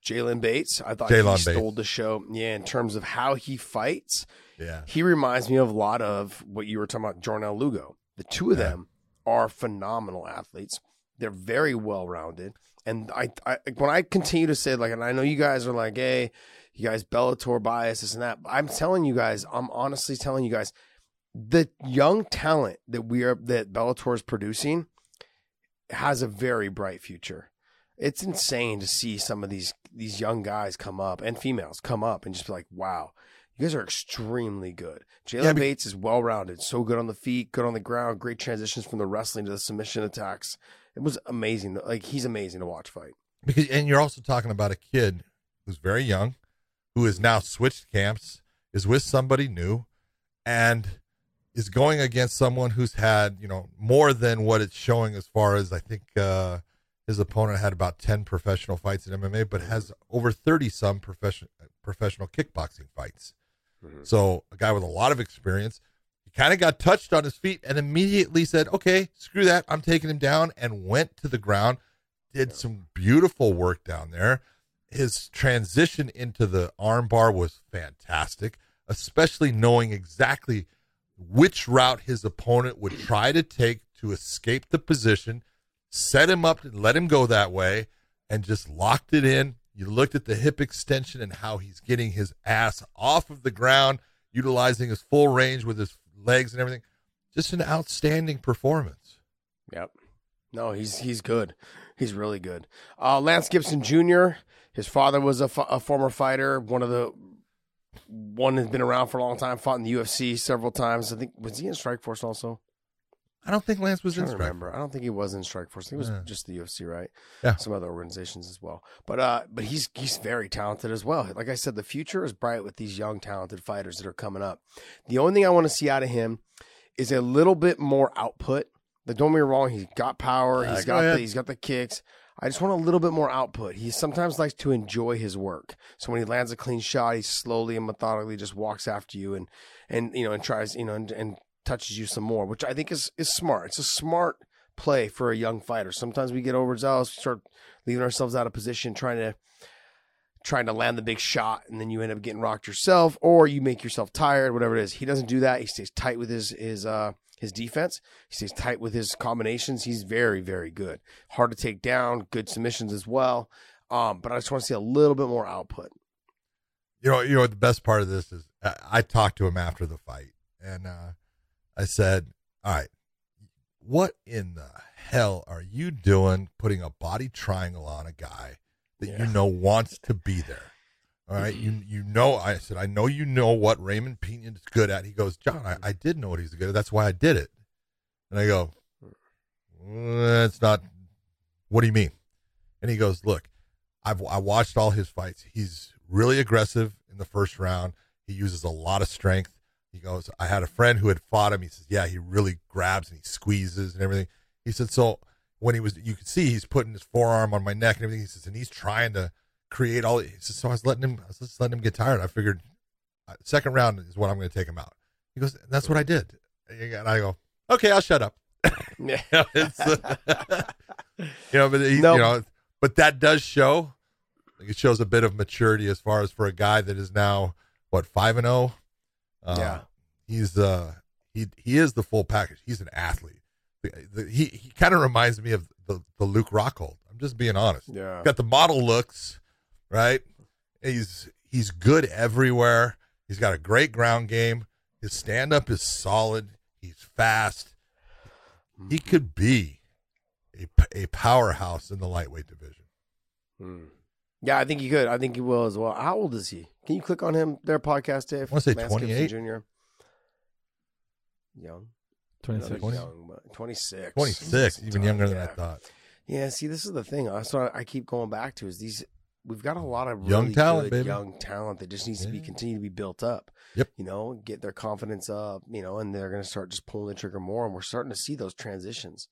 Jaylon Bates, I thought stole the show. Yeah, in terms of how he fights. Yeah. He reminds me of a lot of what you were talking about, Jornell Lugo. The two of them are phenomenal athletes. They're very well-rounded. And I when I continue to say, like, and I know you guys are like, hey, you guys Bellator bias, this and that. I'm honestly telling you guys, the young talent that Bellator is producing has a very bright future. It's insane to see some of these young guys come up and females come up and just be like, wow, you guys are extremely good. Jaylon Bates is well-rounded, so good on the feet, good on the ground, great transitions from the wrestling to the submission attacks. It was amazing. Like, he's amazing to watch fight. And you're also talking about a kid who's very young, who has now switched camps, is with somebody new, and is going against someone who's had, more than what it's showing as far as, I think his opponent had about 10 professional fights in MMA, but has over 30-some professional kickboxing fights. Mm-hmm. So a guy with a lot of experience, he kind of got touched on his feet and immediately said, okay, screw that, I'm taking him down, and went to the ground, did some beautiful work down there. His transition into the armbar was fantastic, especially knowing exactly which route his opponent would try to take to escape the position, set him up and let him go that way, and just locked it in. You looked at the hip extension and how he's getting his ass off of the ground, utilizing his full range with his legs and everything. Just an outstanding performance. Yep. No, he's good. He's really good. Lance Gibson Jr., his father was a former fighter, one that's been around for a long time, fought in the UFC several times. I think, was he in Strikeforce also? I don't think Lance was in Strikeforce. I don't think he was in Strikeforce. I think it was just the UFC, right? Yeah. Some other organizations as well. But he's very talented as well. Like I said, the future is bright with these young, talented fighters that are coming up. The only thing I want to see out of him is a little bit more output. Like, don't get me wrong, he's got power. He's got the kicks. I just want a little bit more output. He sometimes likes to enjoy his work. So when he lands a clean shot, he slowly and methodically just walks after you and tries, and touches you some more, which I think is smart. It's a smart play for a young fighter. Sometimes we get overzealous, start leaving ourselves out of position, trying to land the big shot, and then you end up getting rocked yourself, or you make yourself tired, whatever it is. He doesn't do that. He stays tight with his defense. He stays tight with his combinations. He's very, very good. Hard to take down, good submissions as well. But I just want to see a little bit more output. You know what the best part of this is? I talked to him after the fight, and I said, all right, what in the hell are you doing putting a body triangle on a guy that wants to be there? All right, I said, I know you know what Raymond Pinion is good at. He goes, John, I did know what he's good at. That's why I did it. And I go, that's not, what do you mean? And he goes, look, I watched all his fights. He's really aggressive in the first round. He uses a lot of strength. He goes, I had a friend who had fought him. He says, yeah, he really grabs and he squeezes and everything. He said, so when he was, you could see he's putting his forearm on my neck and everything. He says, and he's trying to create all. He says, so I was just letting him get tired. I figured second round is when I'm going to take him out. He goes, that's what I did. And I go, okay, I'll shut up. But that does show, like, it shows a bit of maturity as far as for a guy that is now 5-0. He is the full package. He's an athlete. He kind of reminds me of the Luke Rockhold. I'm just being honest. Yeah, he's got the model looks, right? He's good everywhere. He's got a great ground game. His stand up is solid. He's fast. He could be a powerhouse in the lightweight division. Yeah, I think he could. I think he will as well. How old is he? Can you click on him? Their podcast, Dave. I want to say 28, Junior. Young. 26. 26, even younger than I thought. Yeah, see, this is the thing. That's what I keep going back to, is these. We've got a lot of really young talent that just needs to be continue to be built up. Yep. Get their confidence up. And they're going to start just pulling the trigger more. And we're starting to see those transitions.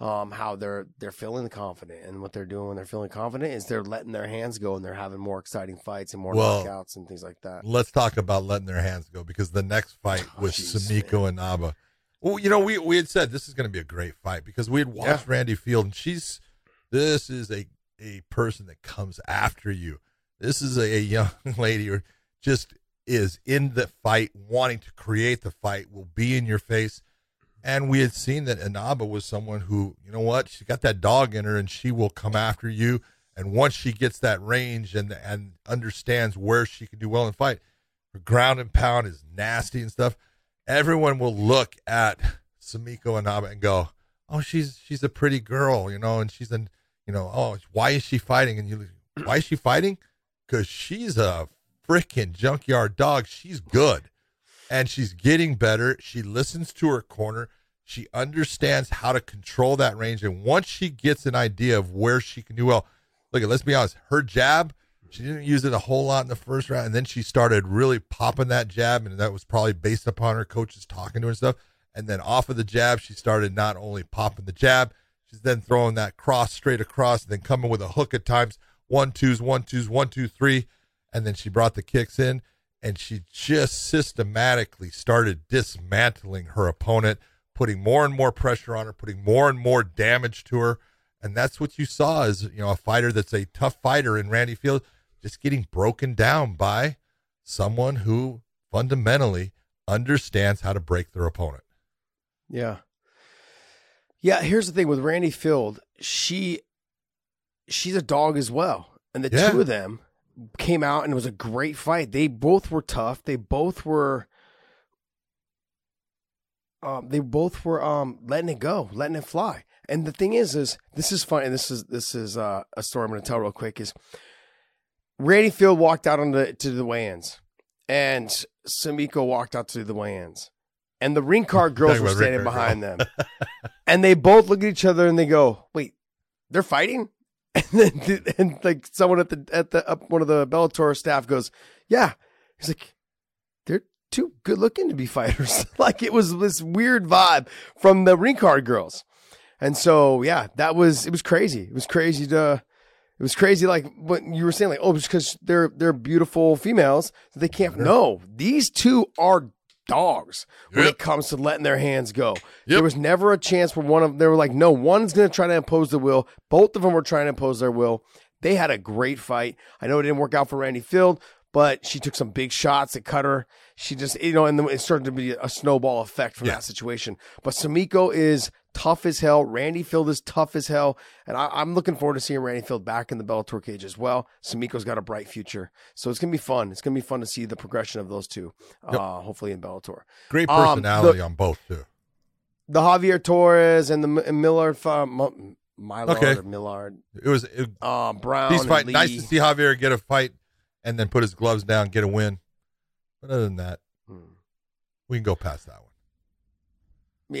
How they're feeling confident, and what they're doing when they're feeling confident is they're letting their hands go, and they're having more exciting fights and more knockouts and things like that. Let's talk about letting their hands go, because the next fight was Sumiko Inaba. Well, we had said this is going to be a great fight, because we had watched Randy Field, and this is a person that comes after you. This is a young lady who just is in the fight, wanting to create the fight, will be in your face. And we had seen that Inaba was someone who, she got that dog in her, and she will come after you. And once she gets that range and understands where she can do well in fight, her ground and pound is nasty and stuff. Everyone will look at Sumiko Inaba and go, oh, she's a pretty girl, and she's oh, why is she fighting? And why is she fighting? Because she's a freaking junkyard dog. She's good. And she's getting better. She listens to her corner. She understands how to control that range. And once she gets an idea of where she can do well, let's be honest, her jab, she didn't use it a whole lot in the first round. And then she started really popping that jab. And that was probably based upon her coaches talking to her and stuff. And then off of the jab, she started not only popping the jab, she's then throwing that cross straight across, and then coming with a hook at times. 1-2s, 1-2s, 1-2, 3. And then she brought the kicks in. And she just systematically started dismantling her opponent, putting more and more pressure on her, putting more and more damage to her. And that's what you saw, is a fighter that's a tough fighter in Randy Field, just getting broken down by someone who fundamentally understands how to break their opponent. Yeah. Yeah. Here's the thing with Randy Field. She's a dog as well. And the two of them came out and it was a great fight. They both were tough. They both were letting it go, letting it fly. And the thing is this is funny. This is a story I'm going to tell real quick is Randy Field walked out to the weigh-ins and Sumiko walked out to the weigh-ins and the ring card girls were standing behind them and they both look at each other and they go, wait, they're fighting. And then, like someone at one of the Bellator staff goes, yeah, he's like, they're too good looking to be fighters. Like it was this weird vibe from the ring card girls. And so, yeah, it was crazy. It was crazy. Like what you were saying, like, oh, it's because they're beautiful females. So they can't. No, these two are dogs when it comes to letting their hands go. There was never a chance where they were like, no, one's going to try to impose the will. Both of them were trying to impose their will. They had a great fight. I know it didn't work out for Randy Field, but she took some big shots that cut her. She just, and then it started to be a snowball effect from that situation. But Sumiko is tough as hell. Randy Field is tough as hell. And I'm looking forward to seeing Randy Field back in the Bellator cage as well. Sumiko's got a bright future. So it's going to be fun. It's going to be fun to see the progression of those two, hopefully in Bellator. Great personality on both, too. The Javier Torres and the Millard. Millard. Okay. Millard. It was Brown. Nice to see Javier get a fight and then put his gloves down, get a win. But other than that, we can go past that one.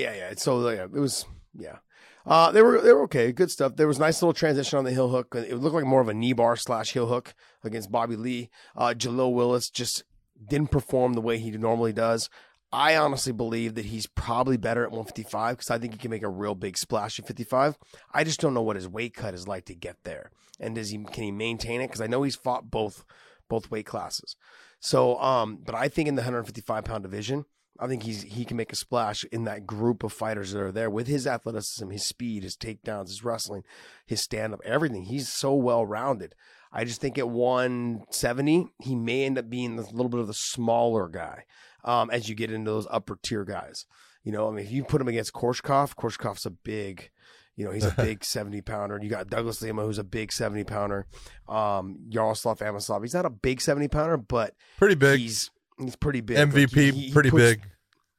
Yeah. So yeah, it was they were okay, good stuff. There was a nice little transition on the heel hook. It looked like more of a knee bar / heel hook against Bobby Lee. Jalil Willis just didn't perform the way he normally does. I honestly believe that he's probably better at 155 because I think he can make a real big splash at 55. I just don't know what his weight cut is like to get there, and can he maintain it? Because I know he's fought both weight classes. So, but I think in the 155 pound division, I think he can make a splash in that group of fighters that are there with his athleticism, his speed, his takedowns, his wrestling, his stand-up, everything. He's so well-rounded. I just think at 170, he may end up being a little bit of the smaller guy as you get into those upper-tier guys. You know, I mean, if you put him against Korshkov's a big, he's a big 70-pounder. You got Douglas Lima, who's a big 70-pounder. Yaroslav Amosov, he's not a big 70-pounder, but pretty big. He's pretty big. MVP, like big.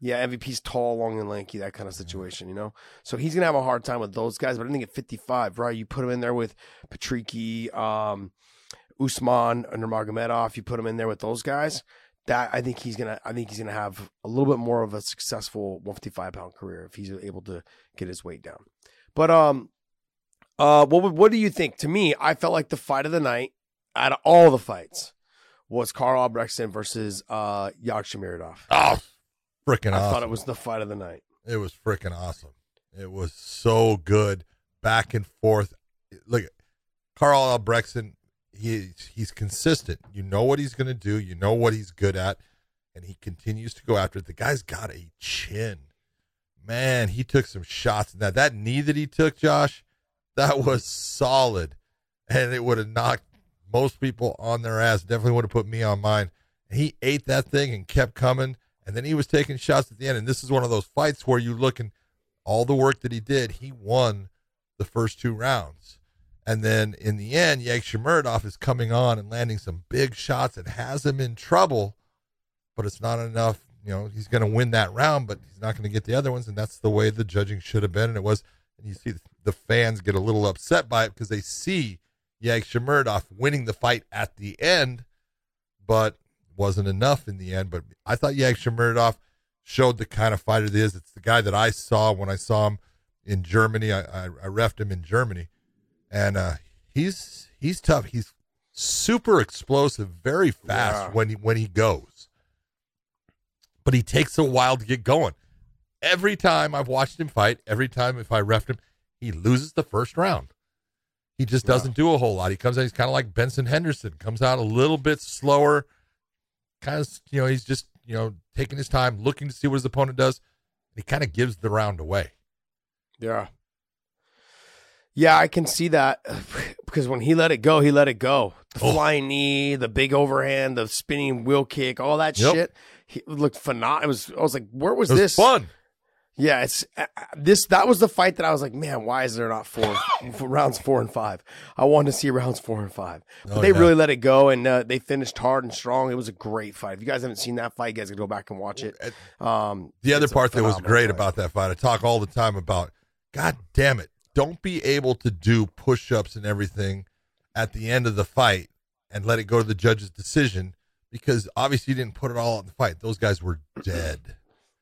Yeah, MVP's tall, long, and lanky, that kind of situation, So he's going to have a hard time with those guys, but I think at 55, right, you put him in there with Patricki, Usman, and Nurmagomedov, you put him in there with those guys, I think he's going to have a little bit more of a successful 155-pound career if he's able to get his weight down. But what do you think? To me, I felt like the fight of the night out of all the fights was Carl Albrektsson versus Yag Shemirov. Oh, freaking awesome. I thought it was the fight of the night. It was freaking awesome. It was so good. Back and forth. Look, Carl Albrektsson, he's consistent. You know what he's going to do. You know what he's good at. And he continues to go after it. The guy's got a chin. Man, he took some shots. Now, that knee that he took, Josh, that was solid. And it would have knocked most people on their ass. Definitely would have put me on mine. He ate that thing and kept coming. And then he was taking shots at the end. And this is one of those fights where you look and all the work that he did, he won the first two rounds. And then in the end, Yag Shemirov is coming on and landing some big shots that has him in trouble, but it's not enough. He's going to win that round, but he's not going to get the other ones. And that's the way the judging should have been. And it was, and you see the fans get a little upset by it because they see Yag Shemirov winning the fight at the end, but wasn't enough in the end. But I thought Yag Shemirov showed the kind of fighter that is. It's the guy that I saw when I saw him in Germany. I reffed him in Germany, and he's tough. He's super explosive, very fast when he goes, but he takes a while to get going. Every time I've watched him fight, every time if I reffed him, he loses the first round. He just doesn't do a whole lot. He comes out, he's kind of like Benson Henderson, comes out a little bit slower, kind of, he's just, taking his time, looking to see what his opponent does. He kind of gives the round away. Yeah. Yeah, I can see that because when he let it go, The flying knee, the big overhand, the spinning wheel kick, all that shit. He looked phenomenal. I was like, where was this? It was fun. Yeah, it's this. That was the fight that I was like, man, why is there not rounds 4 and 5? I wanted to see rounds 4 and 5, but they really let it go, and they finished hard and strong. It was a great fight. If you guys haven't seen that fight, you guys can go back and watch it. The other part that was great about that fight, I talk all the time about, God damn it, don't be able to do push-ups and everything at the end of the fight and let it go to the judge's decision, because obviously you didn't put it all out in the fight. Those guys were dead.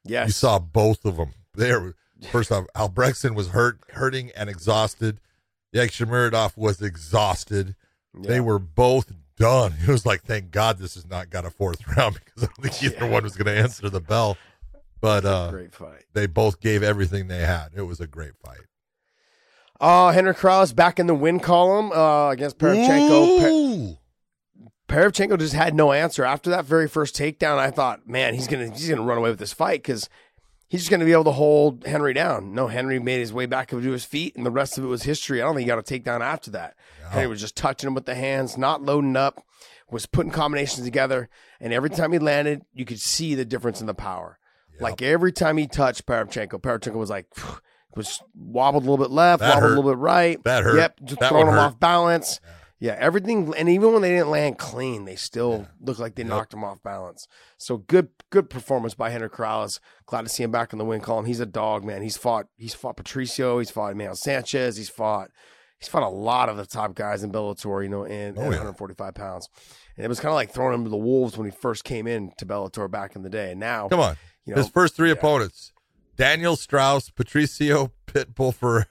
Yes, you saw both of them. There, first off, Albrektsson was hurting and exhausted. Yag Shemirov was exhausted. Yeah. They were both done. It was like, thank God this has not got a fourth round, because I don't think either one was going to answer the bell. But great fight. They both gave everything they had. It was a great fight. Henry Corrales back in the win column against Perevchenko. Perevchenko just had no answer after that very first takedown. I thought, man, he's gonna run away with this fight, because he's just going to be able to hold Henry down. No, Henry made his way back up to his feet, and the rest of it was history. I don't think he got a takedown after that. No. Henry was just touching him with the hands, not loading up, was putting combinations together, and every time he landed, you could see the difference in the power. Yep. Like every time he touched Perevchenko was like, was wobbled a little bit left, that wobbled hurt. A little bit right. That hurt. Yep, just throwing him off balance. Yeah. Yeah, everything, and even when they didn't land clean, they still looked like they knocked him off balance. So good performance by Henry Corrales. Glad to see him back in the win column. He's a dog, man. He's fought Patricio, he's fought Emmanuel Sanchez, he's fought a lot of the top guys in Bellator, you know, at 145 pounds. And it was kind of like throwing him to the wolves when he first came in to Bellator back in the day. And now, come on, you know, his first three opponents: Daniel Strauss, Patricio Pitbull for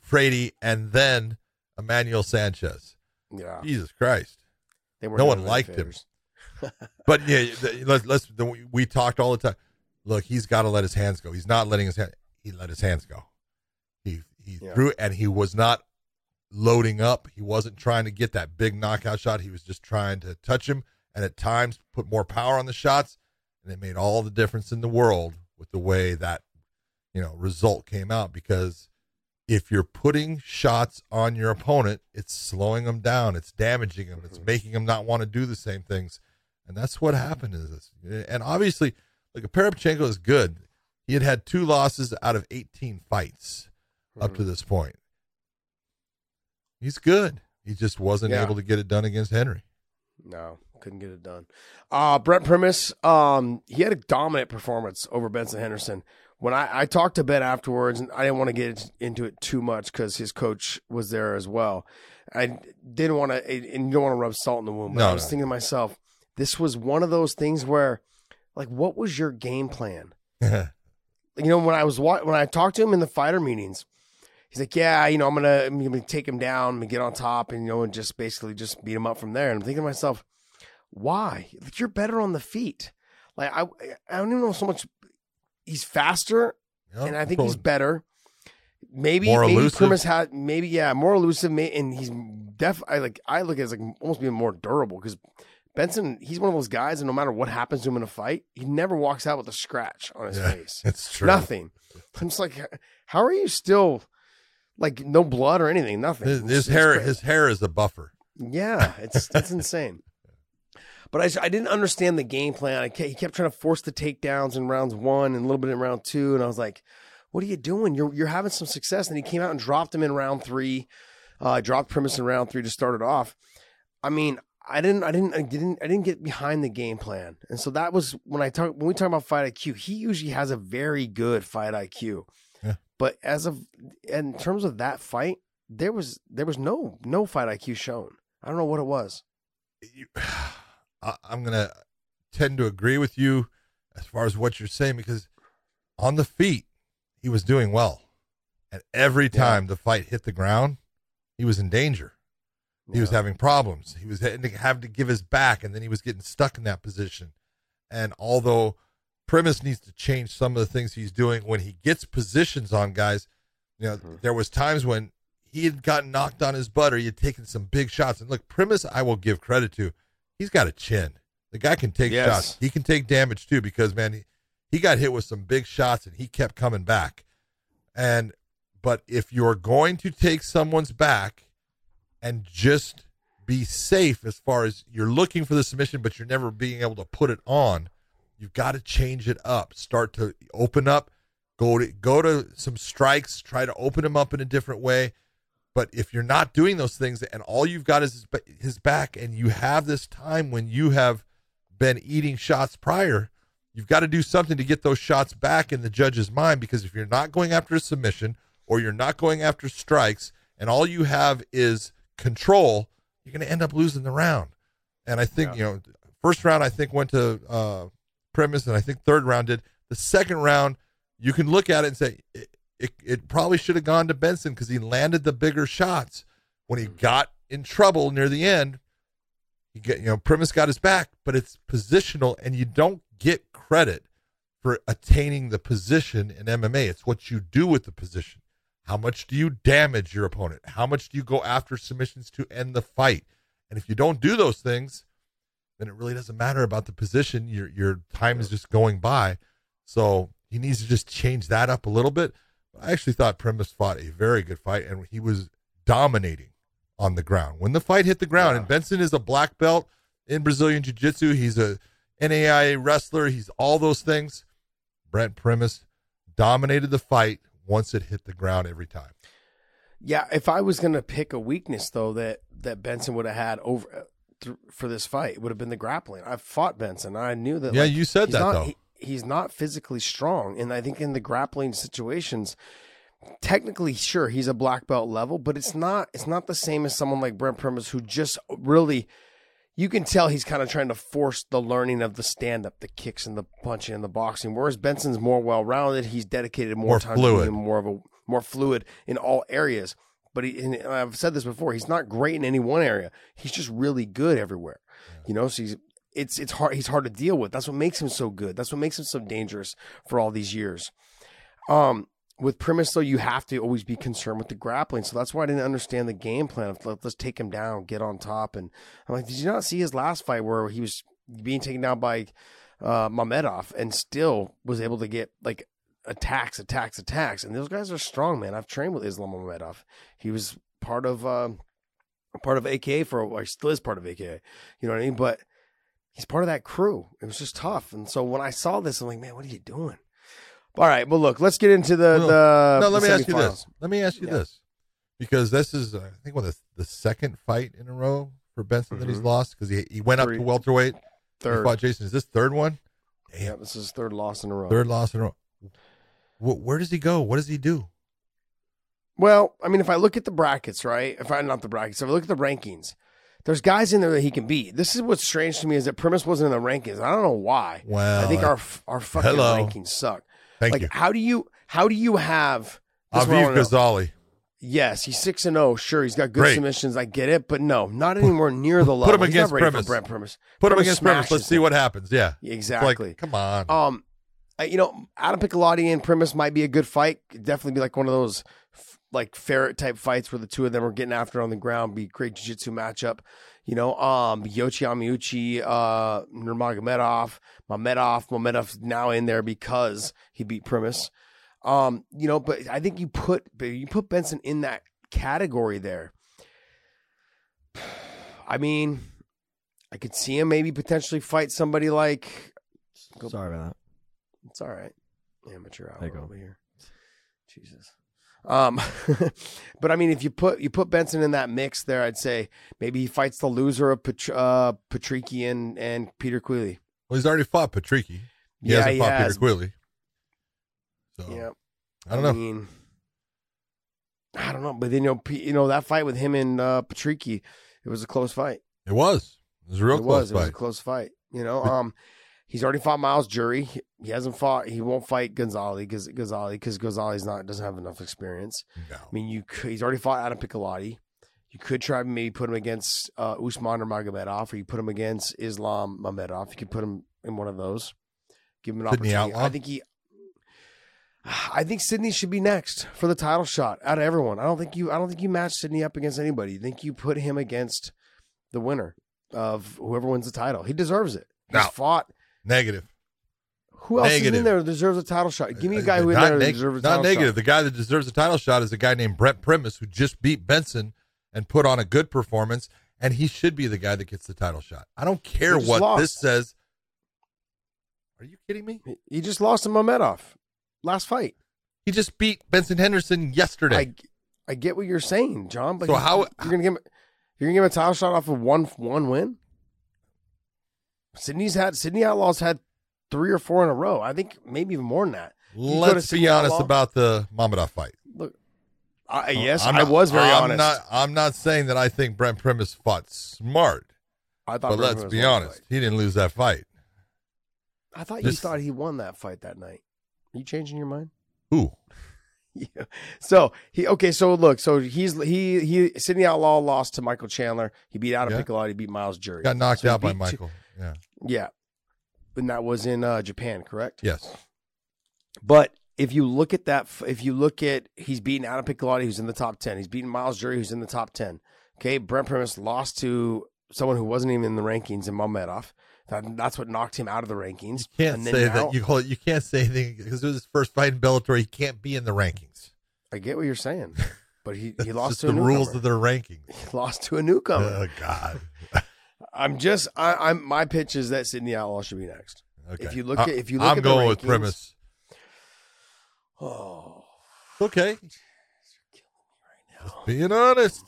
Frady, and then Emmanuel Sanchez. Yeah, Jesus Christ, no one liked him. But yeah, we talked all the time. Look, he's got to let his hands go. He's not letting his hand. He let his hands go. He threw, and he was not loading up. He wasn't trying to get that big knockout shot. He was just trying to touch him, and at times put more power on the shots, and it made all the difference in the world with the way that, you know, result came out, because if you're putting shots on your opponent, it's slowing them down. It's damaging them. It's making them not want to do the same things. And that's what happened is this. And obviously, like, Perevchenko is good. He had 2 losses out of 18 fights up to this point. He's good. He just wasn't able to get it done against Henry. No, couldn't get it done. Brent Primus, he had a dominant performance over Benson Henderson. When I talked to Ben afterwards, and I didn't want to get into it too much because his coach was there as well. I didn't want to, and you don't want to rub salt in the wound, but I was thinking to myself, this was one of those things where, like, what was your game plan? You know, when I talked to him in the fighter meetings, he's like, yeah, you know, I'm gonna take him down and get on top, and, you know, and just basically just beat him up from there. And I'm thinking to myself, why? Like, you're better on the feet. Like, I don't even know so much. He's faster, and I think he's better. Maybe Primus had more elusive, and he's definitely, like, I look at it as like almost being more durable, because Benson, he's one of those guys, and no matter what happens to him in a fight, he never walks out with a scratch on his face. It's true. Nothing. I'm just like, how are you still, like, no blood or anything? Nothing. His hair is a buffer. Yeah, it's insane. But I didn't understand the game plan. He kept trying to force the takedowns in rounds 1 and a little bit in round 2. And I was like, what are you doing? You're having some success. And he came out and dropped him in round 3. Dropped Primus in round 3 to start it off. I mean, I didn't get behind the game plan. And so that was when we talk about fight IQ, he usually has a very good fight IQ. Yeah. But in terms of that fight, there was no fight IQ shown. I don't know what it was. I'm going to tend to agree with you as far as what you're saying, because on the feet, he was doing well. And every time the fight hit the ground, he was in danger. He was having problems. He was having to give his back, and then he was getting stuck in that position. And although Primus needs to change some of the things he's doing when he gets positions on guys, you know, there was times when he had gotten knocked on his butt or he had taken some big shots. And look, Primus, I will give credit to. He's got a chin. The guy can take shots. He can take damage too, because, man, he got hit with some big shots and he kept coming back. But if you're going to take someone's back and just be safe as far as you're looking for the submission, but you're never being able to put it on. You've got to change it up. Start to open up. Go to some strikes. Try to open him up in a different way. But if you're not doing those things and all you've got is his back, and you have this time when you have been eating shots prior, you've got to do something to get those shots back in the judge's mind, because if you're not going after a submission or you're not going after strikes and all you have is control, you're going to end up losing the round. And I think, first round, I think went to Primus, and I think third round did. The second round, you can look at it and say, it probably should have gone to Benson because he landed the bigger shots. When he got in trouble near the end, Primus got his back, but it's positional, and you don't get credit for attaining the position in MMA. It's what you do with the position. How much do you damage your opponent? How much do you go after submissions to end the fight? And if you don't do those things, then it really doesn't matter about the position. Your time is just going by. So he needs to just change that up a little bit. I actually thought Primus fought a very good fight, and he was dominating on the ground. When the fight hit the ground, and Benson is a black belt in Brazilian Jiu-Jitsu. He's a NAIA wrestler. He's all those things. Brent Primus dominated the fight once it hit the ground every time. Yeah, if I was going to pick a weakness, though, that Benson would have had for this fight, it would have been the grappling. I've fought Benson. I knew that. Yeah, you said that, though. He's not physically strong. And I think in the grappling situations, technically, sure, he's a black belt level, but it's not the same as someone like Brent Primus, who just really, you can tell he's kind of trying to force the learning of the stand-up, the kicks and the punching and the boxing, whereas Benson's more well-rounded. He's dedicated more time to being more fluid in all areas. But and I've said this before, he's not great in any one area. He's just really good everywhere. Yeah. So it's hard. He's hard to deal with. That's what makes him so good. That's what makes him so dangerous for all these years. With Primus, though, you have to always be concerned with the grappling. So that's why I didn't understand the game plan of let's take him down, get on top. And I'm like, did you not see his last fight where he was being taken down by Mamedov and still was able to get like attacks? And those guys are strong, man. I've trained with Islam Mamedov. He was part of AKA or still is part of AKA. You know what I mean? But he's part of that crew. It was just tough. And so when I saw this, I'm like, man, what are you doing? All right. Well, look, let's get into Let me ask you this. Because this is, I think, the second fight in a row for Benson that he's lost, because he went up to welterweight. Third. He fought Jason. Is this third one? Damn. Yeah, this is his third loss in a row. Where does he go? What does he do? Well, I mean, if I look at the brackets, right? If I look at the rankings, there's guys in there that he can beat. This is what's strange to me, is that Primus wasn't in the rankings. I don't know why. Well, I think our fucking rankings suck. Thank you. How do you have Aviv Ghazali? Yes, he's 6-0. Sure, he's got good submissions. I get it, but no, not anywhere near the level. Put him against Primus. Put him against Primus. Let's see what happens. Yeah, exactly. Like, come on. Adam Piccolotti and Primus might be a good fight. It'd definitely be like one of those like ferret type fights where the two of them are getting after on the ground. Be great jiu-jitsu matchup. Yoichi Amiyuchi, Nurmagomedov, Mamedov's now in there because he beat Primus. But I think you put Benson in that category there. I mean, I could see him maybe potentially fight somebody like. Sorry about that. It's all right. Amateur hour over here. Jesus. But I mean, if you put Benson in that mix there, I'd say maybe he fights the loser of Patricki and Peter Queeley. Well, he's already fought Patricki. He hasn't fought Peter Queeley. So yeah, I don't know. But then that fight with him and Patricki, it was a close fight. It was. It was a real close fight. It was a close fight. He's already fought Miles Jury. He hasn't fought. He won't fight Gonzalez because Gonzalez doesn't have enough experience. No. I mean, he's already fought Adam Piccolotti. You could try maybe put him against Usman or Magomedov, or you put him against Islam Mamedov. You could put him in one of those. Give him an opportunity. I think Sydney should be next for the title shot out of everyone. I don't think you match Sydney up against anybody. I think you put him against the winner of whoever wins the title. He deserves it. He's fought. Negative. Who else is in there that deserves a title shot? Give me a guy who in there that deserves a title shot. Not negative. The guy that deserves a title shot is a guy named Brent Primus, who just beat Benson and put on a good performance. and he should be the guy that gets the title shot. I don't care what this says. Are you kidding me? He just lost to Mamedov last fight. He just beat Benson Henderson yesterday. I get what you're saying, John, but so you're gonna give him a title shot off of one win? Sydney Outlaw's had 3 or 4 in a row. I think maybe even more than that. Let's be honest about the Mamedov fight. Look, I was very honest. I'm not saying that I think Brent Primus fought smart. But let's be honest, he didn't lose that fight. I thought you thought he won that fight that night. Are you changing your mind? Who? Yeah. So Sydney Outlaw lost to Michael Chandler. He beat out of Piccolotti. He beat Miles Jury. Got knocked out by Michael. Yeah. And that was in Japan, correct? Yes. But if you look at he's beaten Adam Piccolotti, who's in the top 10. He's beaten Miles Jury, who's in the top 10. Okay, Brent Primus lost to someone who wasn't even in the rankings in Mamedov. That's what knocked him out of the rankings. You can't say that. You can't say anything because it was his first fight in Bellator. He can't be in the rankings. I get what you're saying, but he lost to a newcomer. The rules of their rankings. He lost to a newcomer. Oh God! My pitch is that Sydney Outlaw should be next. Okay. If you look at the rankings, Primus. Oh, okay. You're killing me right now. Just being honest.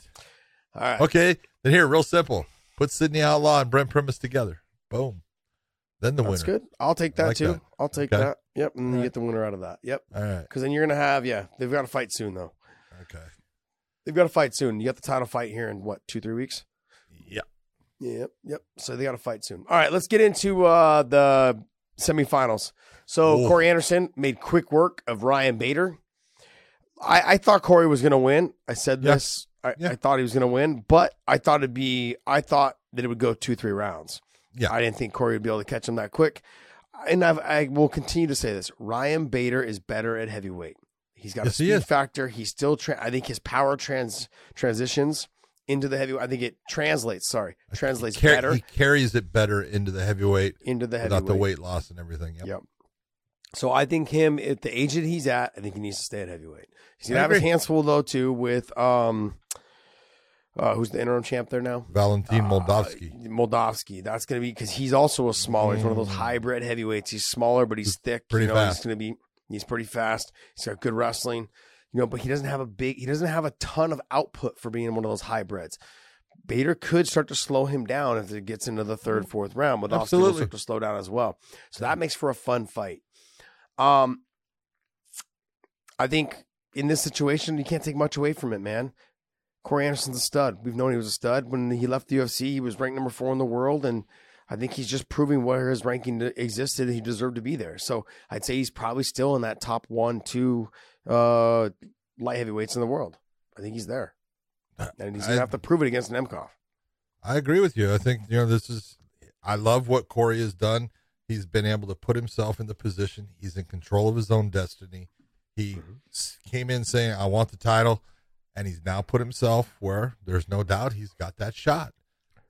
All right. Okay. Then here, real simple. Put Sydney Outlaw and Brent Primus together. Boom. Then the winner. That's good. I'll take that too. I'll take that. Yep. And you get the winner out of that. Yep. All right. Because then you're going to have, they've got to fight soon though. Okay. They've got to fight soon. You got the title fight here in what, 2-3 weeks? Yep. Yep. So they got to fight soon. All right. Let's get into the semifinals. So Corey Anderson made quick work of Ryan Bader. I thought Corey was going to win. I said this. I thought he was going to win, but I thought that it would go 2-3 rounds. Yeah, I didn't think Corey would be able to catch him that quick. And I will continue to say this. Ryan Bader is better at heavyweight. He's got a speed factor. He's still, I think his power transitions into the heavyweight. I think it translates, better. He carries it better into the heavyweight. Without the weight loss and everything. Yep. So I think him, at the age that he's at, I think he needs to stay at heavyweight. He's going to have his hands full, though, too, with... who's the interim champ there now? Valentin Moldovsky. That's going to be because he's also a smaller. He's one of those hybrid heavyweights. He's smaller, but he's thick. Fast. He's pretty fast. He's got good wrestling, but he doesn't have a ton of output for being one of those hybrids. Bader could start to slow him down if it gets into the 3rd, 4th round. Moldovsky will start to slow down as well. So that makes for a fun fight. I think in this situation, you can't take much away from it, man. Corey Anderson's a stud. We've known he was a stud. When he left the UFC, he was ranked number 4 in the world, and I think he's just proving where his ranking existed and he deserved to be there. So I'd say he's probably still in that top 1, 2 light heavyweights in the world. I think he's there. And he's going to have to prove it against Nemkov. I agree with you. I think, I love what Corey has done. He's been able to put himself in the position. He's in control of his own destiny. He came in saying, I want the title. And he's now put himself where there's no doubt he's got that shot.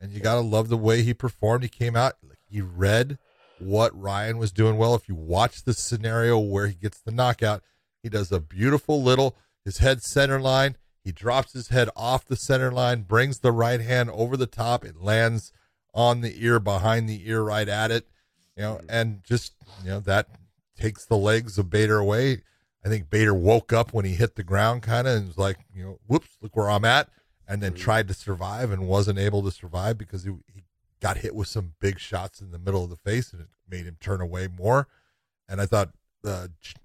And you got to love the way he performed. He came out, he read what Ryan was doing well. If you watch the scenario where he gets the knockout, he does a beautiful his head center line. He drops his head off the center line, brings the right hand over the top. It lands on the ear, behind the ear, right at it. And just, that takes the legs of Bader away. I think Bader woke up when he hit the ground kind of and was like, whoops, look where I'm at, and then tried to survive and wasn't able to survive because he got hit with some big shots in the middle of the face, and it made him turn away more. And I thought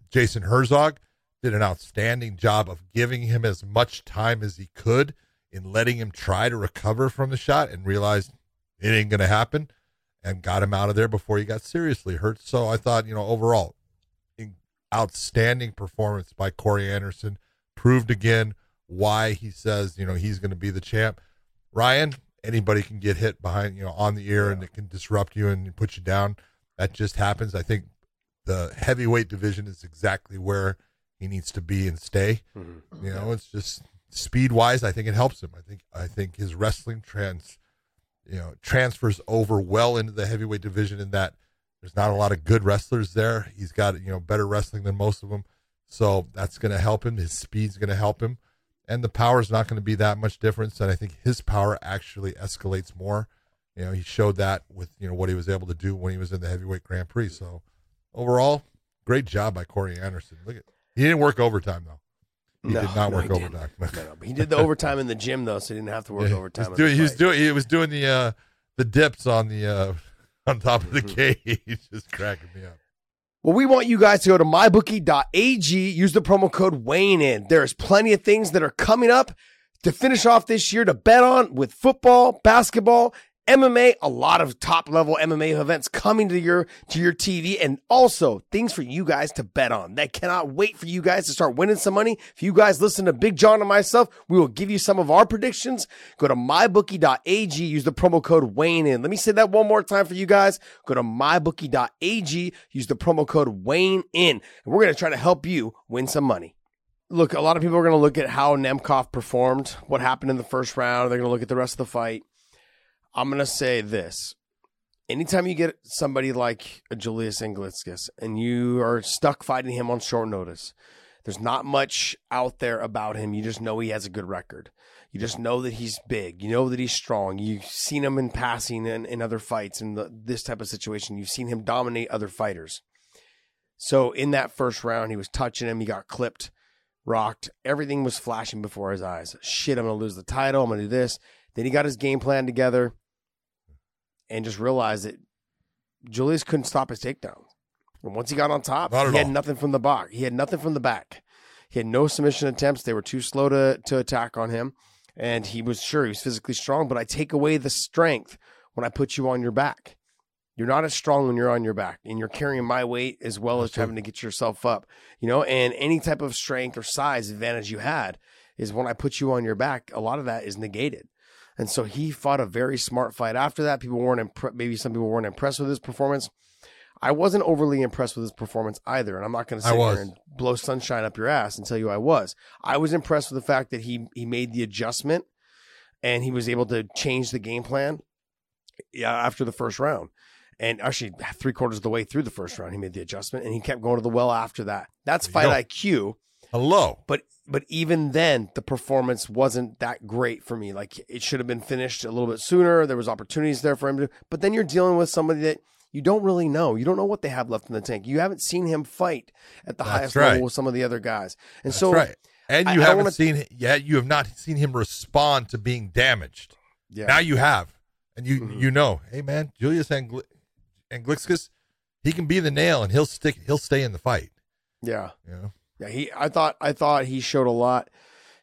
Jason Herzog did an outstanding job of giving him as much time as he could in letting him try to recover from the shot and realized it ain't going to happen and got him out of there before he got seriously hurt. So I thought, overall, outstanding performance by Corey Anderson, proved again why he says, he's going to be the champ. Ryan, anybody can get hit behind, on the ear and it can disrupt you and put you down. That just happens. I think the heavyweight division is exactly where he needs to be and stay. It's just speed wise. I think it helps him. I think his wrestling transfers over well into the heavyweight division in that there's not a lot of good wrestlers there. He's got, better wrestling than most of them. So that's going to help him. His speed's going to help him. and the power is not going to be that much difference. And I think his power actually escalates more. You know, he showed that with, you know, what he was able to do when he was in the heavyweight Grand Prix. So overall, great job by Corey Anderson. Look at, he didn't work overtime though. He did not work overtime. No, he did the overtime in the gym though, so he didn't have to work overtime. He was doing the dips on top of the cage. He's just cracking me up. Well, we want you guys to go to mybookie.ag. Use the promo code WayneIn. There's plenty of things that are coming up to finish off this year to bet on, with football, basketball, MMA, a lot of top-level MMA events coming to your TV, and also things for you guys to bet on. That cannot wait for you guys to start winning some money. If you guys listen to Big John and myself, we will give you some of our predictions. Go to mybookie.ag. Use the promo code WayneIn. Let me say that one more time for you guys. Go to mybookie.ag. Use the promo code WayneIn, and we're going to try to help you win some money. Look, a lot of people are going to look at how Nemkov performed, what happened in the first round. They're going to look at the rest of the fight. I'm going to say this. Anytime you get somebody like a Julius Anglickas and you are stuck fighting him on short notice, there's not much out there about him. You just know he has a good record. You just know that he's big. You know that he's strong. You've seen him in passing in other fights in this type of situation. You've seen him dominate other fighters. So in that first round, he was touching him. He got clipped, rocked. Everything was flashing before his eyes. Shit, I'm going to lose the title. I'm going to do this. Then he got his game plan together and just realized that Julius couldn't stop his takedown. And once he got on top, he had nothing from the back. He had nothing from the back. He had no submission attempts. They were too slow to attack on him. And he was physically strong, but I take away the strength when I put you on your back. You're not as strong when you're on your back, and you're carrying my weight as well as having to get yourself up, you know, and any type of strength or size advantage you had is when I put you on your back, a lot of that is negated. And so he fought a very smart fight after that. People weren't maybe some people weren't impressed with his performance. I wasn't overly impressed with his performance either. And I'm not going to sit here and blow sunshine up your ass and tell you I was. I was impressed with the fact that he made the adjustment and he was able to change the game plan after the first round. And actually, 3/4 of the way through the first round, he made the adjustment and he kept going to the well after that. That's fight IQ. Hello. But even then, the performance wasn't that great for me. Like, it should have been finished a little bit sooner. There was opportunities there for him to, but then you're dealing with somebody that you don't really know. You don't know what they have left in the tank. You haven't seen him fight at the highest level with some of the other guys. And that's so right. And you you have not seen him respond to being damaged. Yeah. Now you have. And you know, hey man, Julius Anglickas, he can be the nail and he'll stay in the fight. Yeah. You know? Yeah, I thought he showed a lot.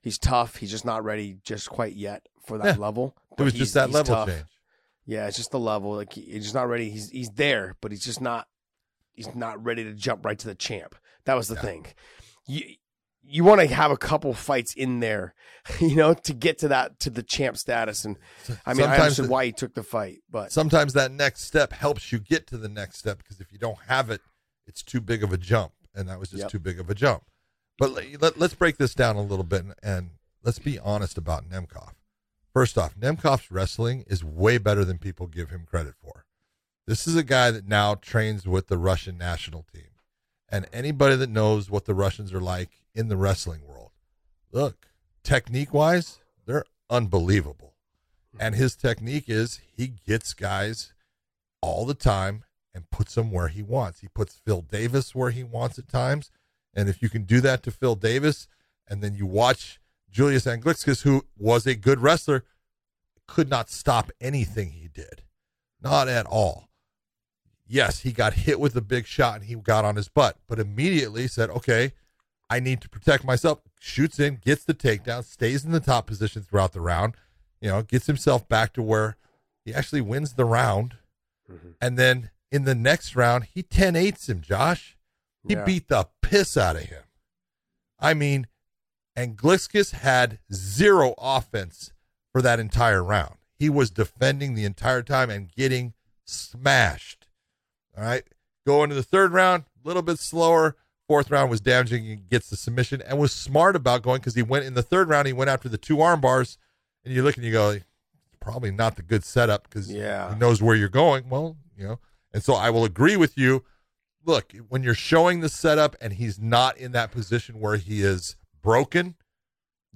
He's tough. He's just not ready just quite yet for that level. But it was just that level tough. Change. Yeah, it's just the level. Like he's just not ready. He's there, but he's not ready to jump right to the champ. That was the thing. You want to have a couple fights in there, you know, to get to the champ status. And I mean, I understand why he took the fight, but sometimes that next step helps you get to the next step, because if you don't have it, it's too big of a jump. And that was just too big of a jump. But let's break this down a little bit and let's be honest about Nemkov. First off, Nemkov's wrestling is way better than people give him credit for. This is a guy that now trains with the Russian national team. And anybody that knows what the Russians are like in the wrestling world, look, technique-wise, they're unbelievable. And his technique is he gets guys all the time and puts him where he wants. He puts Phil Davis where he wants at times. And if you can do that to Phil Davis, and then you watch Julius Anglickas, who was a good wrestler, could not stop anything he did. Not at all. Yes, he got hit with a big shot and he got on his butt, but immediately said, okay, I need to protect myself. Shoots in, gets the takedown, stays in the top position throughout the round, you know, gets himself back to where he actually wins the round. Mm-hmm. And then in the next round, he 10-8s him, Josh. He beat the piss out of him. I mean, Anglickas had zero offense for that entire round. He was defending the entire time and getting smashed. All right, go into the third round, a little bit slower. Fourth round was damaging and gets the submission, and was smart about going, because he went in the third round, he went after the two arm bars, and you look and you go, probably not the good setup, because he knows where you're going. Well, you know. And so I will agree with you. Look, when you're showing the setup and he's not in that position where he is broken,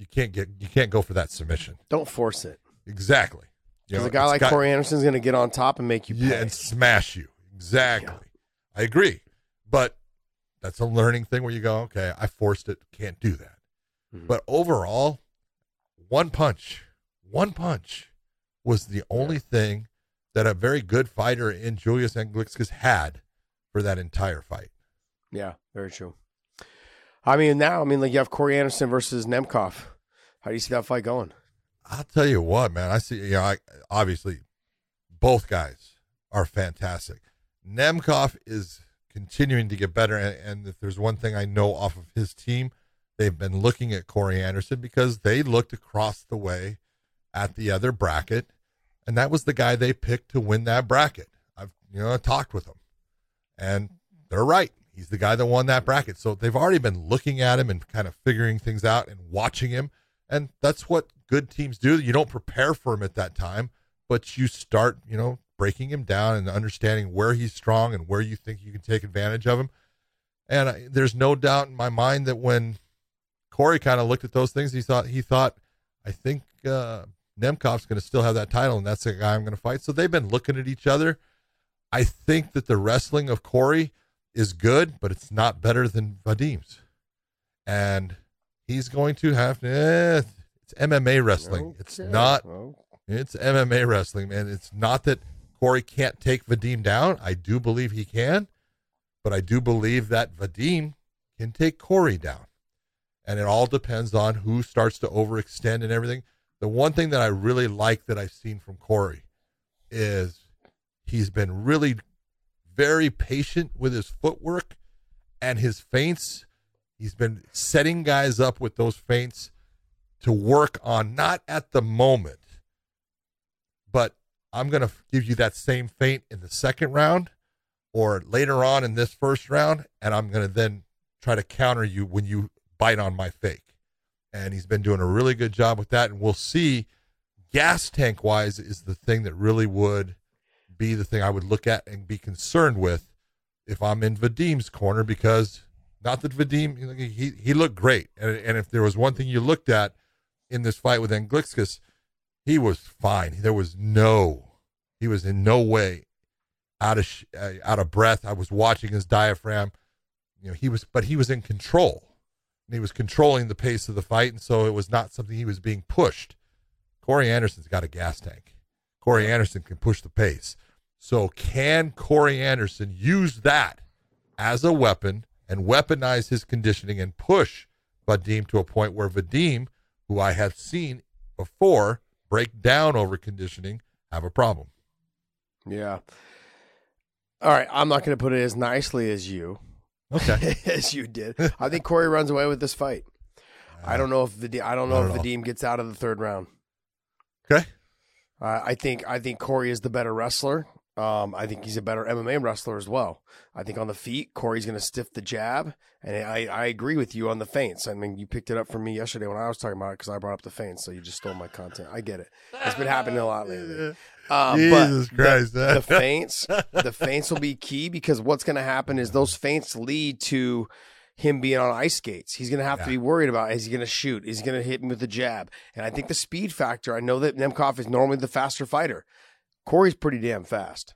you can't go for that submission. Don't force it. Exactly. Because a guy like Corey Anderson is going to get on top and make you pay. Yeah, and smash you. Exactly. Yeah. I agree. But that's a learning thing where you go, okay, I forced it. Can't do that. Mm-hmm. But overall, one punch was the only thing that a very good fighter in Julius Anglickas had for that entire fight. Yeah, very true. I mean, you have Corey Anderson versus Nemkov. How do you see that fight going? I'll tell you what, man. I obviously both guys are fantastic. Nemkov is continuing to get better. And if there's one thing I know off of his team, they've been looking at Corey Anderson because they looked across the way at the other bracket. And that was the guy they picked to win that bracket. I talked with him and they're right. He's the guy that won that bracket. So they've already been looking at him and kind of figuring things out and watching him. And that's what good teams do. You don't prepare for him at that time, but you start, breaking him down and understanding where he's strong and where you think you can take advantage of him. And there's no doubt in my mind that when Corey kind of looked at those things, he thought, I think Nemkov's going to still have that title and that's the guy I'm going to fight. So they've been looking at each other. I think that the wrestling of Corey is good, but it's not better than Vadim's. And he's going to have to, it's MMA wrestling. Okay. It's MMA wrestling, man. It's not that Corey can't take Vadim down. I do believe he can, but I do believe that Vadim can take Corey down. And it all depends on who starts to overextend and everything. The one thing that I really like that I've seen from Corey is he's been really very patient with his footwork and his feints. He's been setting guys up with those feints to work on, not at the moment, but I'm going to give you that same feint in the second round or later on in this first round, and I'm going to then try to counter you when you bite on my fake. And he's been doing a really good job with that, and we'll see. Gas tank-wise is the thing that really would be the thing I would look at and be concerned with if I'm in Vadim's corner, because not that Vadim, he looked great. And if there was one thing you looked at in this fight with Anglickas, he was fine. He was in no way out of breath. I was watching his diaphragm. He was in control, and he was controlling the pace of the fight. And so it was not something he was being pushed. Corey Anderson's got a gas tank. Corey Anderson can push the pace. So can Corey Anderson use that as a weapon and weaponize his conditioning and push Vadim to a point where Vadim, who I have seen before break down over conditioning, have a problem? Yeah. All right. I'm not going to put it as nicely as you. Okay. As you did. I think Corey runs away with this fight. I don't know if Vadim gets out of the third round. Okay. I think Corey is the better wrestler. I think he's a better MMA wrestler as well. I think on the feet, Corey's going to stiff the jab, and I agree with you on the feints. I mean, you picked it up from me yesterday when I was talking about it because I brought up the feints, so you just stole my content. I get it. It's been happening a lot lately. Jesus Christ. The feints will be key, because what's going to happen is those feints lead to him being on ice skates. He's going to have to be worried about, is he going to shoot? Is he going to hit him with the jab? And I think the speed factor, I know that Nemkov is normally the faster fighter. Corey's pretty damn fast.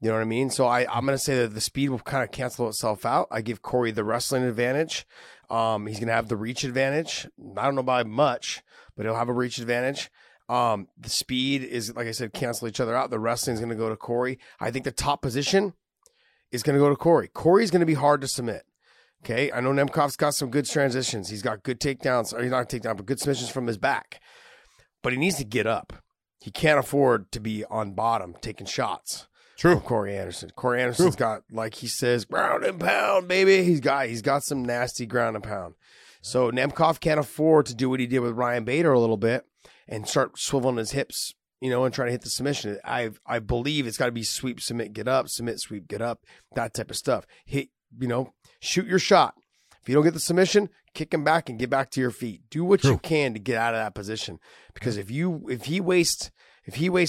You know what I mean? So I'm going to say that the speed will kind of cancel itself out. I give Corey the wrestling advantage. He's going to have the reach advantage. I don't know by much, but he'll have a reach advantage. The speed is, like I said, cancel each other out. The wrestling is going to go to Corey. I think the top position is going to go to Corey. Corey's going to be hard to submit. Okay. I know Nemkov's got some good transitions. He's got good takedowns. Or he's not takedown, but good submissions from his back. But he needs to get up. He can't afford to be on bottom taking shots. True. From Corey Anderson. Corey Anderson's got, like he says, ground and pound, baby. He's got some nasty ground and pound. So Nemkov can't afford to do what he did with Ryan Bader a little bit and start swiveling his hips, and trying to hit the submission. I believe it's got to be sweep, submit, get up, submit, sweep, get up, that type of stuff. Hit, shoot your shot. If you don't get the submission, kick him back and get back to your feet. Do what you can to get out of that position. Because if he wastes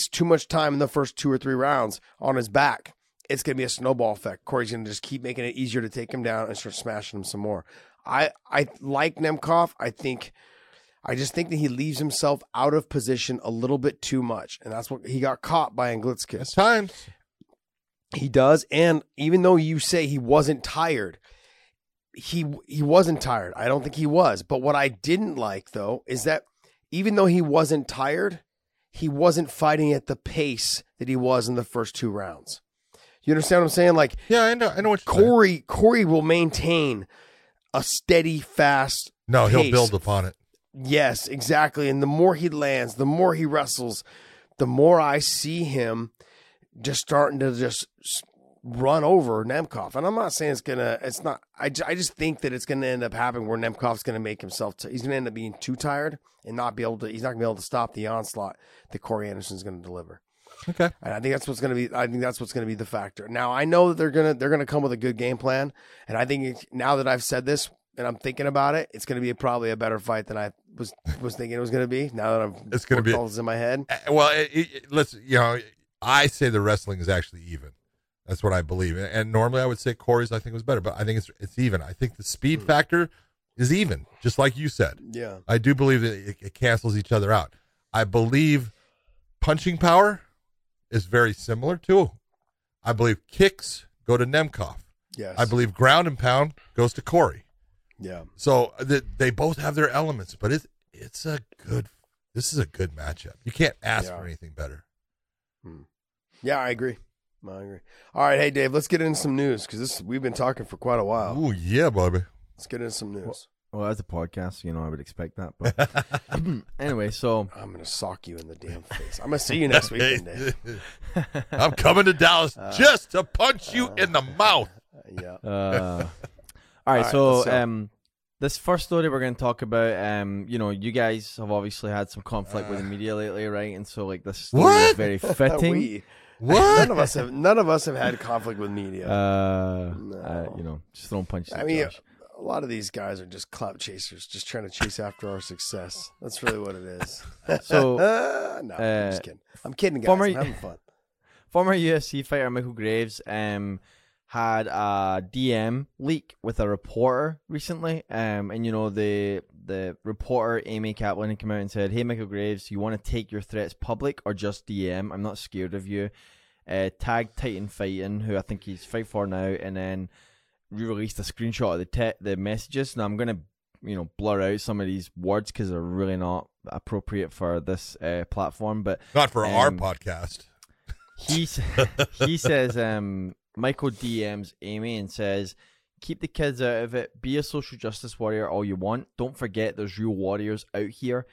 too much time in the first two or three rounds on his back, it's going to be a snowball effect. Corey's going to just keep making it easier to take him down and start smashing him some more. I like Nemkov. I think I just think that he leaves himself out of position a little bit too much. And that's what he got caught by Anglickas. At times. He does. And even though you say he wasn't tired, he wasn't tired. I don't think he was. But what I didn't like, though, is that even though he wasn't tired, he wasn't fighting at the pace that he was in the first two rounds. You understand what I'm saying? Like, yeah, I know what you're saying. Corey will maintain a steady, fast pace. He'll build upon it. Yes, exactly. And the more he lands, the more he wrestles, the more I see him just starting to just run over Nemkov. And I'm not saying I just think that it's going to end up happening where Nemkov's going to make himself, he's going to end up being too tired and he's not going to be able to stop the onslaught that Corey Anderson's going to deliver. Okay. And I think that's what's going to be the factor. Now I know that they're going to come with a good game plan. And I think now that I've said this and I'm thinking about it, it's going to be probably a better fight than I was thinking it was going to be. Now that I'm, it's going to be all in my head. Well, I say the wrestling is actually even. That's what I believe. And normally I would say Corey's, I think, was better, but I think it's even. I think the speed factor is even, just like you said. Yeah. I do believe that it cancels each other out. I believe punching power is very similar too. I believe kicks go to Nemkov. Yes. I believe ground and pound goes to Corey. Yeah. So they both have their elements, but this is a good matchup. You can't ask for anything better. Yeah, I agree. All right, hey Dave, let's get into some news because we've been talking for quite a while. Oh yeah, Bobby. Let's get into some news. Well, as a podcast, I would expect that. But anyway, so I'm gonna sock you in the damn face. I'm gonna see you next weekend, Dave. I'm coming to Dallas just to punch you in the mouth. Yeah. All right, so this first story we're going to talk about, you guys have obviously had some conflict with the media lately, right? And so, like, this story is very fitting. None of us have had conflict with media. Just throwing punches. I mean, a lot of these guys are just clout chasers, just trying to chase after our success. That's really what it is. So, no, I'm just kidding. I'm kidding, guys. I'm having fun. Former UFC fighter Michael Graves, had a DM leak with a reporter recently. And, the reporter, Amy Kaplan, came out and said, "Hey, Michael Graves, you want to take your threats public or just DM? I'm not scared of you." Tagged Titan Fighting, who I think he's 5'4" now, and then re-released a screenshot of the messages. Now, I'm going to, blur out some of these words because they're really not appropriate for this platform. But not for our podcast. He says... Michael DMs Amy and says, "Keep the kids out of it. Be a social justice warrior all you want. Don't forget there's real warriors out here."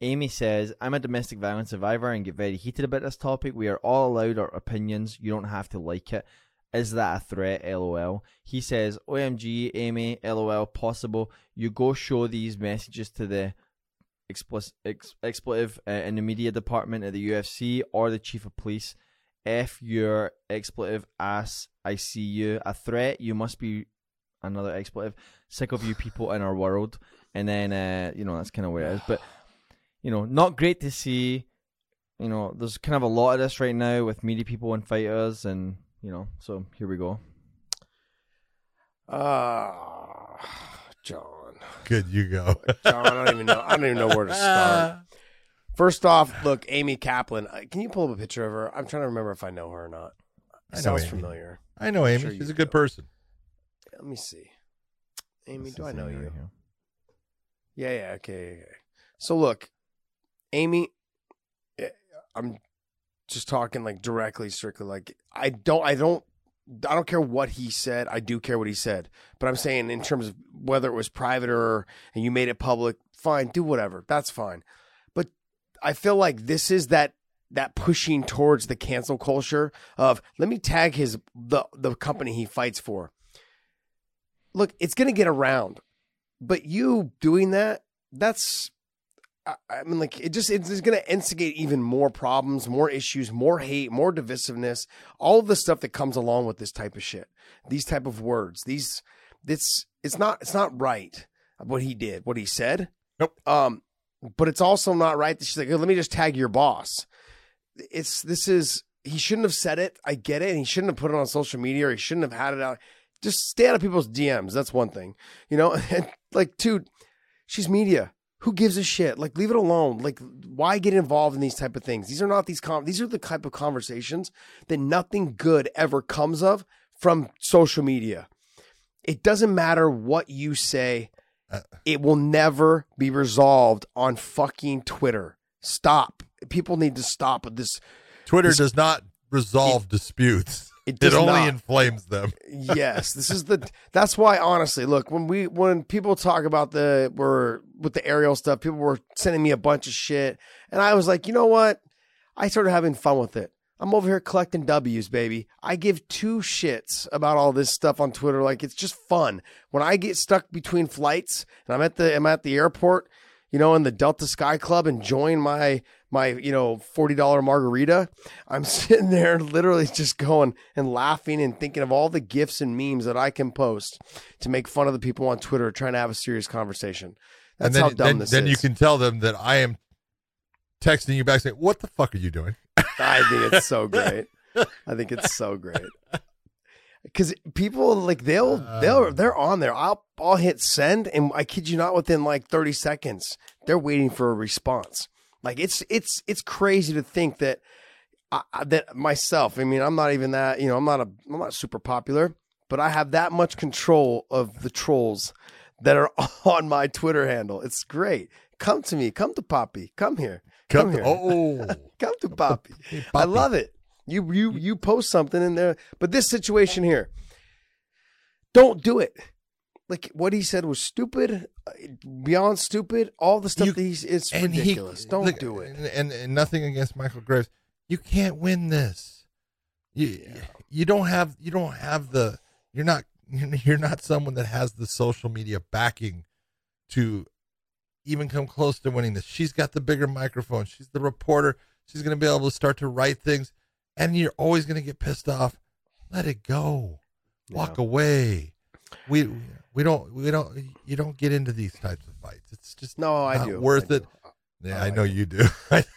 Amy says, "I'm a domestic violence survivor and get very heated about this topic. We are all allowed our opinions. You don't have to like it. Is that a threat? LOL." He says, "OMG, Amy, LOL, possible. You go show these messages to the expletive in the media department at the UFC or the chief of police. F your expletive ass, I see you. A threat, you must be," another expletive, "sick of you people in our world." And then, that's kind of where it is. But, not great to see. There's kind of a lot of this right now with media people and fighters. And, so here we go. John. Good, you go. John, I don't even know where to start. First off, look, Amy Kaplan. Can you pull up a picture of her? I'm trying to remember if I know her or not. Sounds familiar. I know Amy. Sure she's a good person. Let me see. Amy, do I know you? Yeah, okay. So look, Amy, I'm just talking like directly, strictly. Like I don't care what he said. I do care what he said. But I'm saying in terms of whether it was private and you made it public, fine, do whatever. That's fine. I feel like this is that pushing towards the cancel culture of let me tag the company he fights for. Look, it's going to get around, but you doing that's, it's going to instigate even more problems, more issues, more hate, more divisiveness, all of the stuff that comes along with this type of shit, these type of words, it's not right what he said. Nope. But it's also not right that she's like, let me just tag your boss. He shouldn't have said it. I get it. And he shouldn't have put it on social media or he shouldn't have had it out. Just stay out of people's DMs. That's one thing, and like, dude, she's media. Who gives a shit? Like, leave it alone. Like, why get involved in these type of things? These are not these these are the type of conversations that nothing good ever comes of from social media. It doesn't matter what you say. It will never be resolved on fucking Twitter. Stop. People need to stop with this. Twitter does not resolve disputes. It only inflames them. Yes, this is the. That's why, honestly, look, when people talk about with the aerial stuff, people were sending me a bunch of shit, and I was like, you know what? I started having fun with it. I'm over here collecting W's, baby. I give two shits about all this stuff on Twitter. Like, it's just fun. When I get stuck between flights and I'm at the airport, you know, in the Delta Sky Club, enjoying my $40 margarita, I'm sitting there literally just going and laughing and thinking of all the gifs and memes that I can post to make fun of the people on Twitter trying to have a serious conversation. That's how dumb this is. Then you can tell them that I am texting you back saying, "What the fuck are you doing?" I think it's so great. Because people, like, they're on there. I'll hit send, and I kid you not, within like 30 seconds, they're waiting for a response. Like, it's crazy to think that myself. I mean, I'm not even that. You know, I'm not super popular, but I have that much control of the trolls that are on my Twitter handle. It's great. Come to me. Come to Poppy. Come here. Come here. Oh, come to Poppy. Hey, Poppy. I love it. You post something in there, but this situation here, don't do it. Like, what he said was stupid, beyond stupid. All the stuff it's ridiculous. Don't do it. And nothing against Michael Graves. You can't win this. You're not someone that has the social media backing to even come close to winning this. She's got the bigger microphone. She's the reporter. She's going to be able to start to write things. And you're always going to get pissed off. Let it go. Walk away. You don't get into these types of fights. It's just not worth it. Yeah, I know you do. It's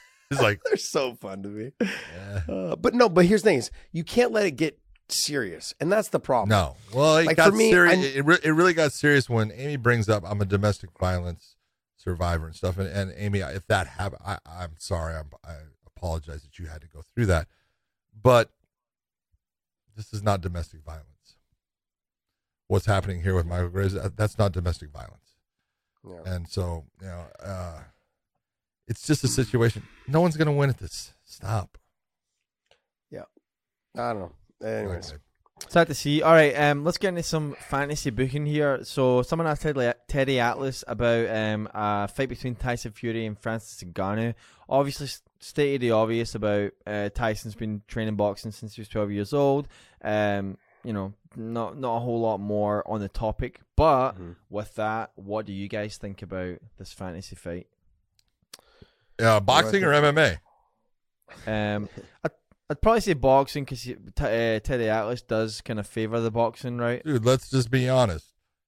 like they're so fun to me. Yeah. But here's the thing: is you can't let it get serious, and that's the problem. No, well, it really got serious when Amy brings up, I'm a domestic violence survivor and stuff. And Amy, if that happened, I'm sorry. I apologize that you had to go through that. But this is not domestic violence. What's happening here with Michael Graves, that's not domestic violence. Yeah. And so, it's just a situation. No one's going to win at this. Stop. Yeah. I don't know. Anyways. Okay. Sad to see. All right, let's get into some fantasy booking here. So someone asked Teddy Atlas about a fight between Tyson Fury and Francis Ngannou. Obviously, stated the obvious about Tyson's been training boxing since he was 12 years old. Not a whole lot more on the topic. But with that, what do you guys think about this fantasy fight? Boxing or MMA? I'd probably say boxing because Teddy Atlas does kind of favor the boxing, right? Dude, let's just be honest.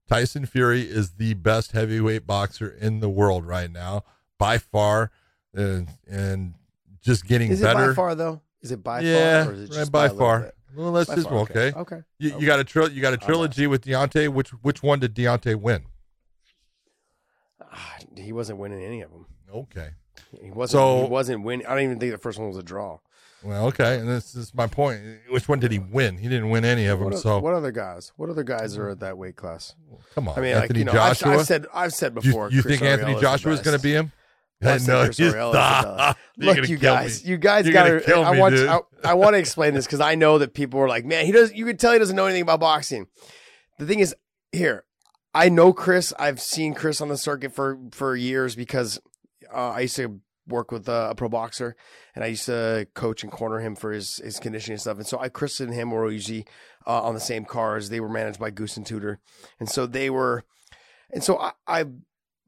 Tyson Fury is the best heavyweight boxer in the world right now, by far, and just getting better. Is it by far, though? Is it by far? Or is it just by far. Well, let's just okay. Okay. You got a trilogy with Deontay. Which one did Deontay win? He wasn't winning any of them. Okay. He wasn't winning. I don't even think the first one was a draw. Well, okay, and this is my point. Which one did he win? He didn't win any of them. What other guys? What other guys are at that weight class? Come on, I mean, Anthony Joshua. I've said before. You think Anthony Joshua is going to be him? No, look, you guys got to. I want to explain this because I know that people are like, man, he does. You could tell he doesn't know anything about boxing. The thing is, here, I know Chris. I've seen Chris on the circuit for years because I used to work with a pro boxer, and I used to coach and corner him for his conditioning and stuff. And so Chris and him were usually on the same cars. They were managed by Goose and Tudor. And so I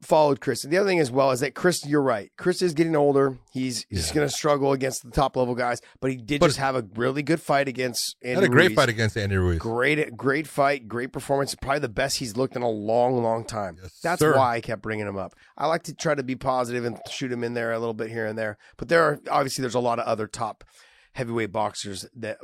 followed Chris. And the other thing as well is that Chris, you're right. Chris is getting older. He's going to struggle against the top level guys, but he did just have a really good fight against Andy Ruiz. Had a great fight against Andy Ruiz. Great fight, great performance. Probably the best he's looked in a long, long time. Yes, that's why I kept bringing him up. I like to try to be positive and shoot him in there a little bit here and there, but there's a lot of other top heavyweight boxers that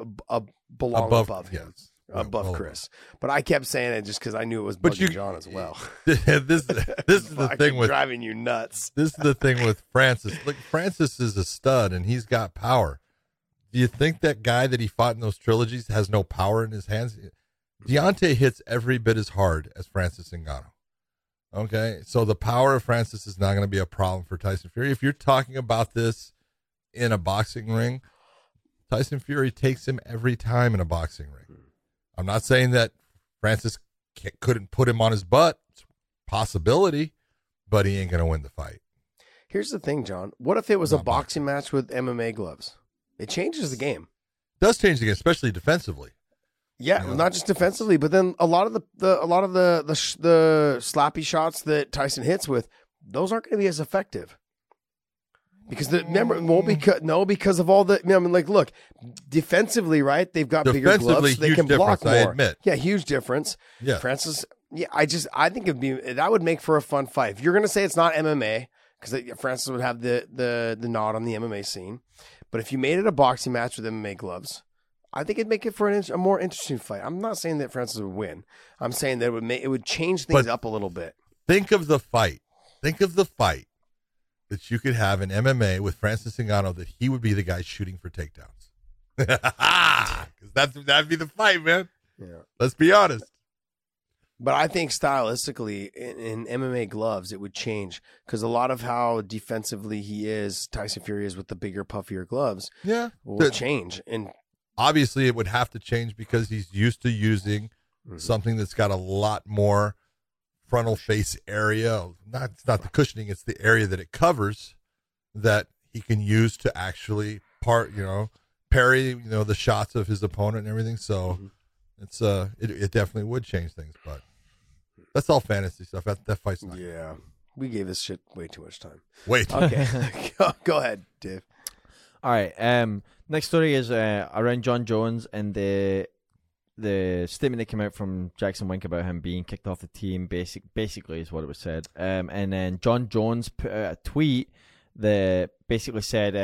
belong above. Yes. Buff Chris. But I kept saying it just because I knew it was bugging John as well. This is the thing with driving you nuts. This is the thing with Francis. Look, Francis is a stud and he's got power. Do you think that guy that he fought in those trilogies has no power in his hands? Deontay hits every bit as hard as Francis Ngannou. Okay, so the power of Francis is not going to be a problem for Tyson Fury. If you're talking about this in a boxing ring, Tyson Fury takes him every time in a boxing ring. I'm not saying that Francis couldn't put him on his butt. It's a possibility, but he ain't going to win the fight. Here's the thing, John. What if it was a boxing match with MMA gloves? It changes the game. It does change the game, especially defensively. Yeah, not just defensively, but then a lot of the slappy shots that Tyson hits with, those aren't going to be as effective because because of all the. I mean, like, look, defensively, right? They've got bigger gloves, so they can block more. I admit. Yeah, huge difference. Yeah, Francis. Yeah, I think that would make for a fun fight. If you're going to say it's not MMA, because Francis would have the nod on the MMA scene, but if you made it a boxing match with MMA gloves. I think it'd make it for a more interesting fight. I'm not saying that Francis would win. I'm saying that it would change things up a little bit. Think of the fight. Think of the fight that you could have in MMA with Francis Ngannou that he would be the guy shooting for takedowns. That'd be the fight, man. Yeah. Let's be honest. But I think stylistically in MMA gloves, it would change because a lot of how defensively Tyson Fury is with the bigger, puffier gloves will change. And obviously, it would have to change because he's used to using something that's got a lot more frontal face area. It's not the cushioning; it's the area that it covers that he can use to actually parry, the shots of his opponent and everything. So, it's it definitely would change things. But that's all fantasy stuff. That fight's not. Yeah, we gave this shit way too much time. Wait, okay, go ahead, Dave. All right. Next story is around John Jones and the statement that came out from Jackson Wink about him being kicked off the team. Basically, is what it was said. And then John Jones put out a tweet that basically said,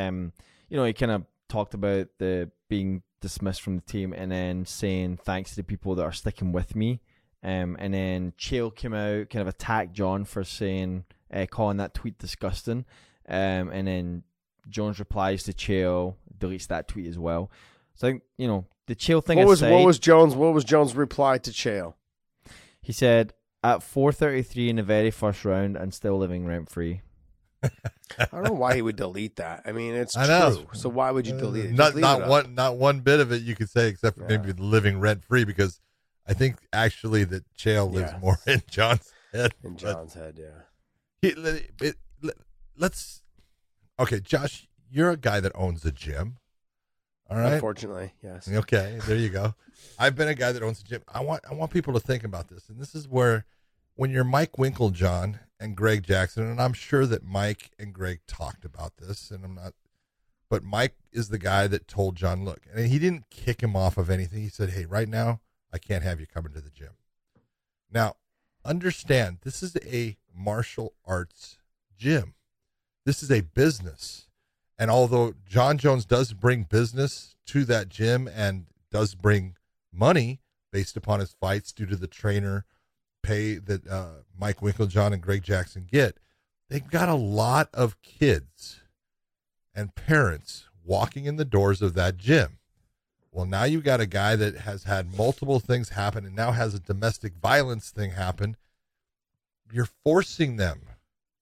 he kind of talked about the being dismissed from the team, and then saying thanks to the people that are sticking with me. And then Chael came out, kind of attacked John for saying, calling that tweet disgusting, and then Jones replies to Chael, deletes that tweet as well. So I think, the Chael thing aside... What was Jones' reply to Chael? He said, at 4:33 in the very first round and still living rent-free. I don't know why he would delete that. I mean, it's true. So why would you delete it? Not one bit of it you could say except for maybe living rent-free, because I think actually that Chael lives more in John's head. Okay, Josh, you're a guy that owns a gym, all right? Unfortunately, yes. Okay, there you go. I've been a guy that owns a gym. I want people to think about this, and this is where when you're Mike Winkle, John, and Greg Jackson, and I'm sure that Mike and Greg talked about this, and I'm not, but Mike is the guy that told John, look, and he didn't kick him off of anything. He said, hey, right now, I can't have you coming to the gym. Now, understand, this is a martial arts gym. This is a business, and although John Jones does bring business to that gym and does bring money based upon his fights due to the trainer pay that Mike Winklejohn and Greg Jackson get, they've got a lot of kids and parents walking in the doors of that gym. Well, now you've got a guy that has had multiple things happen and now has a domestic violence thing happen. You're forcing them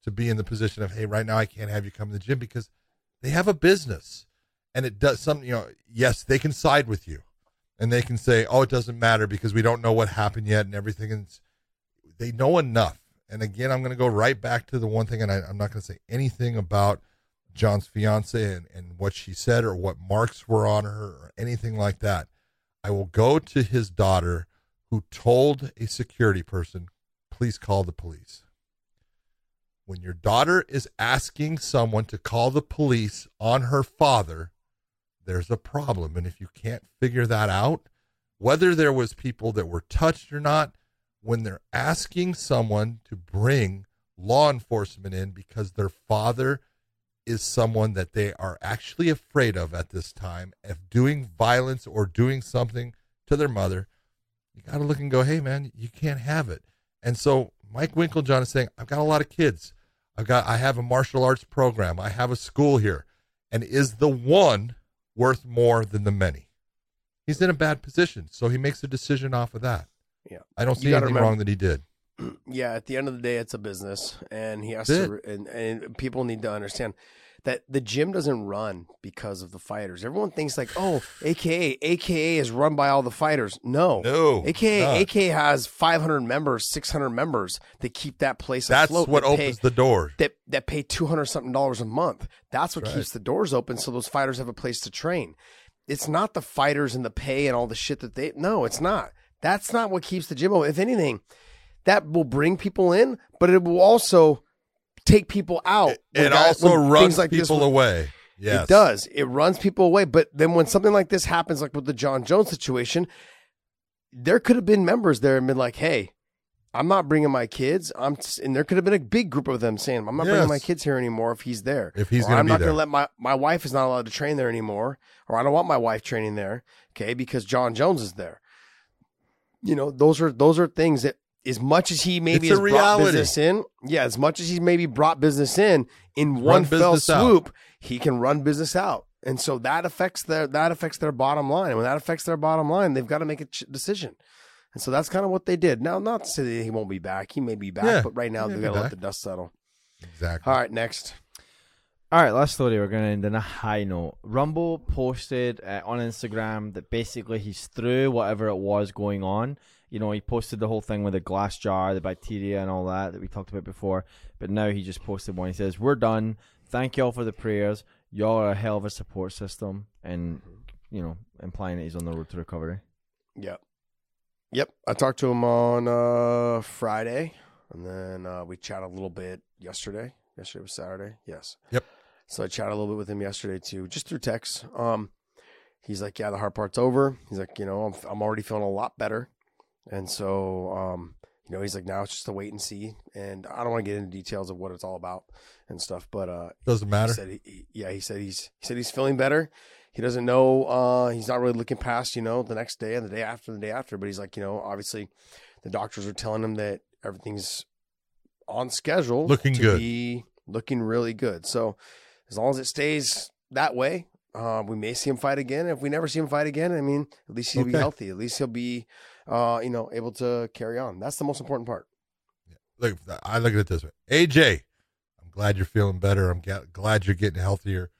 to be in the position of, hey, right now I can't have you come to the gym, because they have a business, and it does something, yes, they can side with you and they can say, oh, it doesn't matter because we don't know what happened yet and everything. And they know enough. And again, I'm going to go right back to the one thing, and I'm not going to say anything about John's fiance and what she said or what marks were on her or anything like that. I will go to his daughter who told a security person, please call the police. When your daughter is asking someone to call the police on her father, there's a problem. And if you can't figure that out, whether there was people that were touched or not, when they're asking someone to bring law enforcement in because their father is someone that they are actually afraid of at this time, of doing violence or doing something to their mother, you got to look and go, hey, man, you can't have it. And so Mike Winklejohn is saying, I've got a lot of kids. I have a martial arts program. I have a school here. And is the one worth more than the many? He's in a bad position, so he makes a decision off of that. Yeah, I don't see anything wrong that he did. Yeah, at the end of the day, it's a business, and he has to. And people need to understand that the gym doesn't run because of the fighters. Everyone thinks like, oh, AKA is run by all the fighters. No, AKA has 500 members, 600 members that keep that place afloat. That's what opens the door. That pay $200-something a month. That's what keeps the doors open, so those fighters have a place to train. It's not the fighters and the pay and all the shit that they. No, it's not. That's not what keeps the gym open. If anything, that will bring people in, but it will also take people out. It also runs people away. Yes. It does. It runs people away. But then when something like this happens, like with the John Jones situation, there could have been members there and been like, hey, I'm not bringing my kids. And there could have been a big group of them saying, I'm not bringing my kids here anymore if he's there. If he's going to be there. I'm not going to let my wife is not allowed to train there anymore, or I don't want my wife training there, okay, because John Jones is there. You know, those are things that, as much as he maybe has brought business in, in one fell swoop, he can run business out, and so that affects their bottom line. And when that affects their bottom line, they've got to make a decision, and so that's kind of what they did. Now, not to say that he won't be back; he may be back, but right now they've got to let the dust settle. Exactly. All right, next. All right, last story. We're going to end on a high note. Rumble posted on Instagram that basically he's through whatever it was going on. You know, he posted the whole thing with the glass jar, the bacteria and all that we talked about before. But now he just posted one. He says, we're done. Thank you all for the prayers. Y'all are a hell of a support system. And, you know, implying that he's on the road to recovery. Yep. I talked to him on Friday. And then we chatted a little bit yesterday. Yesterday was Saturday. Yes. Yep. So I chatted a little bit with him yesterday, too, just through text. He's like, yeah, the hard part's over. He's like, you know, I'm already feeling a lot better. And so, you know, he's like, now it's just a wait and see. And I don't want to get into details of what it's all about and stuff, but doesn't matter. He said he's feeling better. He doesn't know. He's not really looking past, you know, the next day and the day after and the day after. But he's like, you know, obviously, the doctors are telling him that everything's on schedule, looking really good. So as long as it stays that way, we may see him fight again. If we never see him fight again, I mean, at least he'll be healthy. At least he'll be, you know, able to carry on. That's the most important part. Yeah. Look, I look at it this way. AJ, I'm glad you're feeling better. I'm glad you're getting healthier.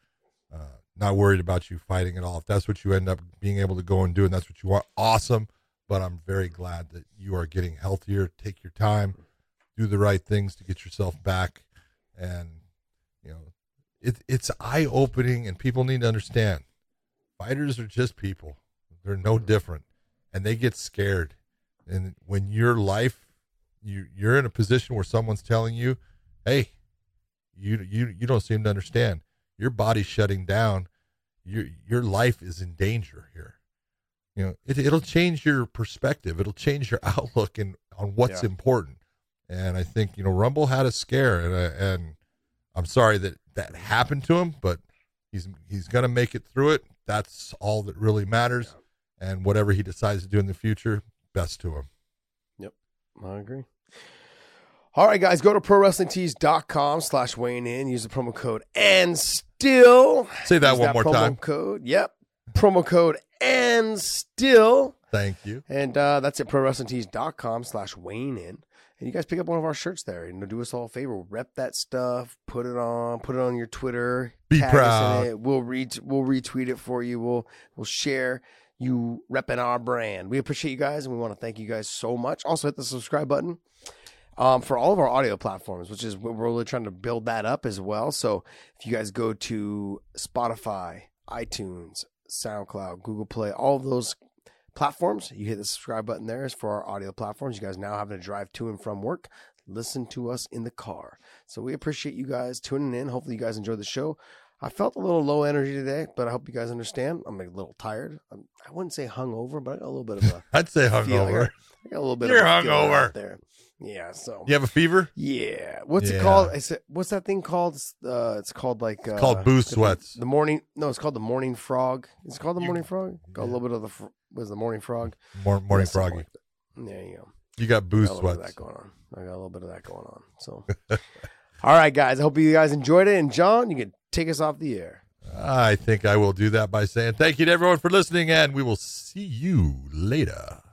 Not worried about you fighting at all. If that's what you end up being able to go and do and that's what you want, awesome. But I'm very glad that you are getting healthier. Take your time. Do the right things to get yourself back. And, you know, it's eye-opening, and people need to understand fighters are just people. They're no different, and they get scared. And when your life, you're in a position where someone's telling you, hey, you don't seem to understand, your body's shutting down, your life is in danger here. You know, it'll change your perspective, it'll change your outlook and on what's important. And I think, you know, Rumble had a scare, and I'm sorry that happened to him, but he's going to make it through it. That's all that really matters. Yeah. And whatever he decides to do in the future, best to him. Yep. I agree. All right, guys, go to prowrestlingtees.com/weighing-in. Use the promo code ANDSTILL. Say that one more time. Promo code ANDSTILL. Thank you. And that's at prowrestlingtees.com/weighing-in. And you guys pick up one of our shirts there, and, you know, do us all a favor. We'll rep that stuff. Put it on your Twitter. Be proud. We'll retweet it for you. We'll share you repping our brand. We appreciate you guys, and we want to thank you guys so much. Also, hit the subscribe button for all of our audio platforms, which is we're really trying to build that up as well. So if you guys go to Spotify, iTunes, SoundCloud, Google Play, all of those platforms, you hit the subscribe button there. Is for our audio platforms. You guys now having to drive to and from work, listen to us in the car. So we appreciate you guys tuning in. Hopefully you guys enjoy the show. I felt a little low energy today, but I hope you guys understand. I'm a little tired. I wouldn't say hungover, but I got a little bit of a I'd say hungover. I got a little bit you're of a hungover there. Yeah, so you have a fever? Yeah. What's it called? I said, what's that thing called? It's called like it's called booze sweats. The morning no, it's called the morning frog. It's called the morning frog. Got a little bit of the morning frog. Morning froggy. There you go. You got booze sweats. That going on. I got a little bit of that going on. So, all right, guys. I hope you guys enjoyed it. And John, you can take us off the air. I think I will do that by saying thank you to everyone for listening, and we will see you later.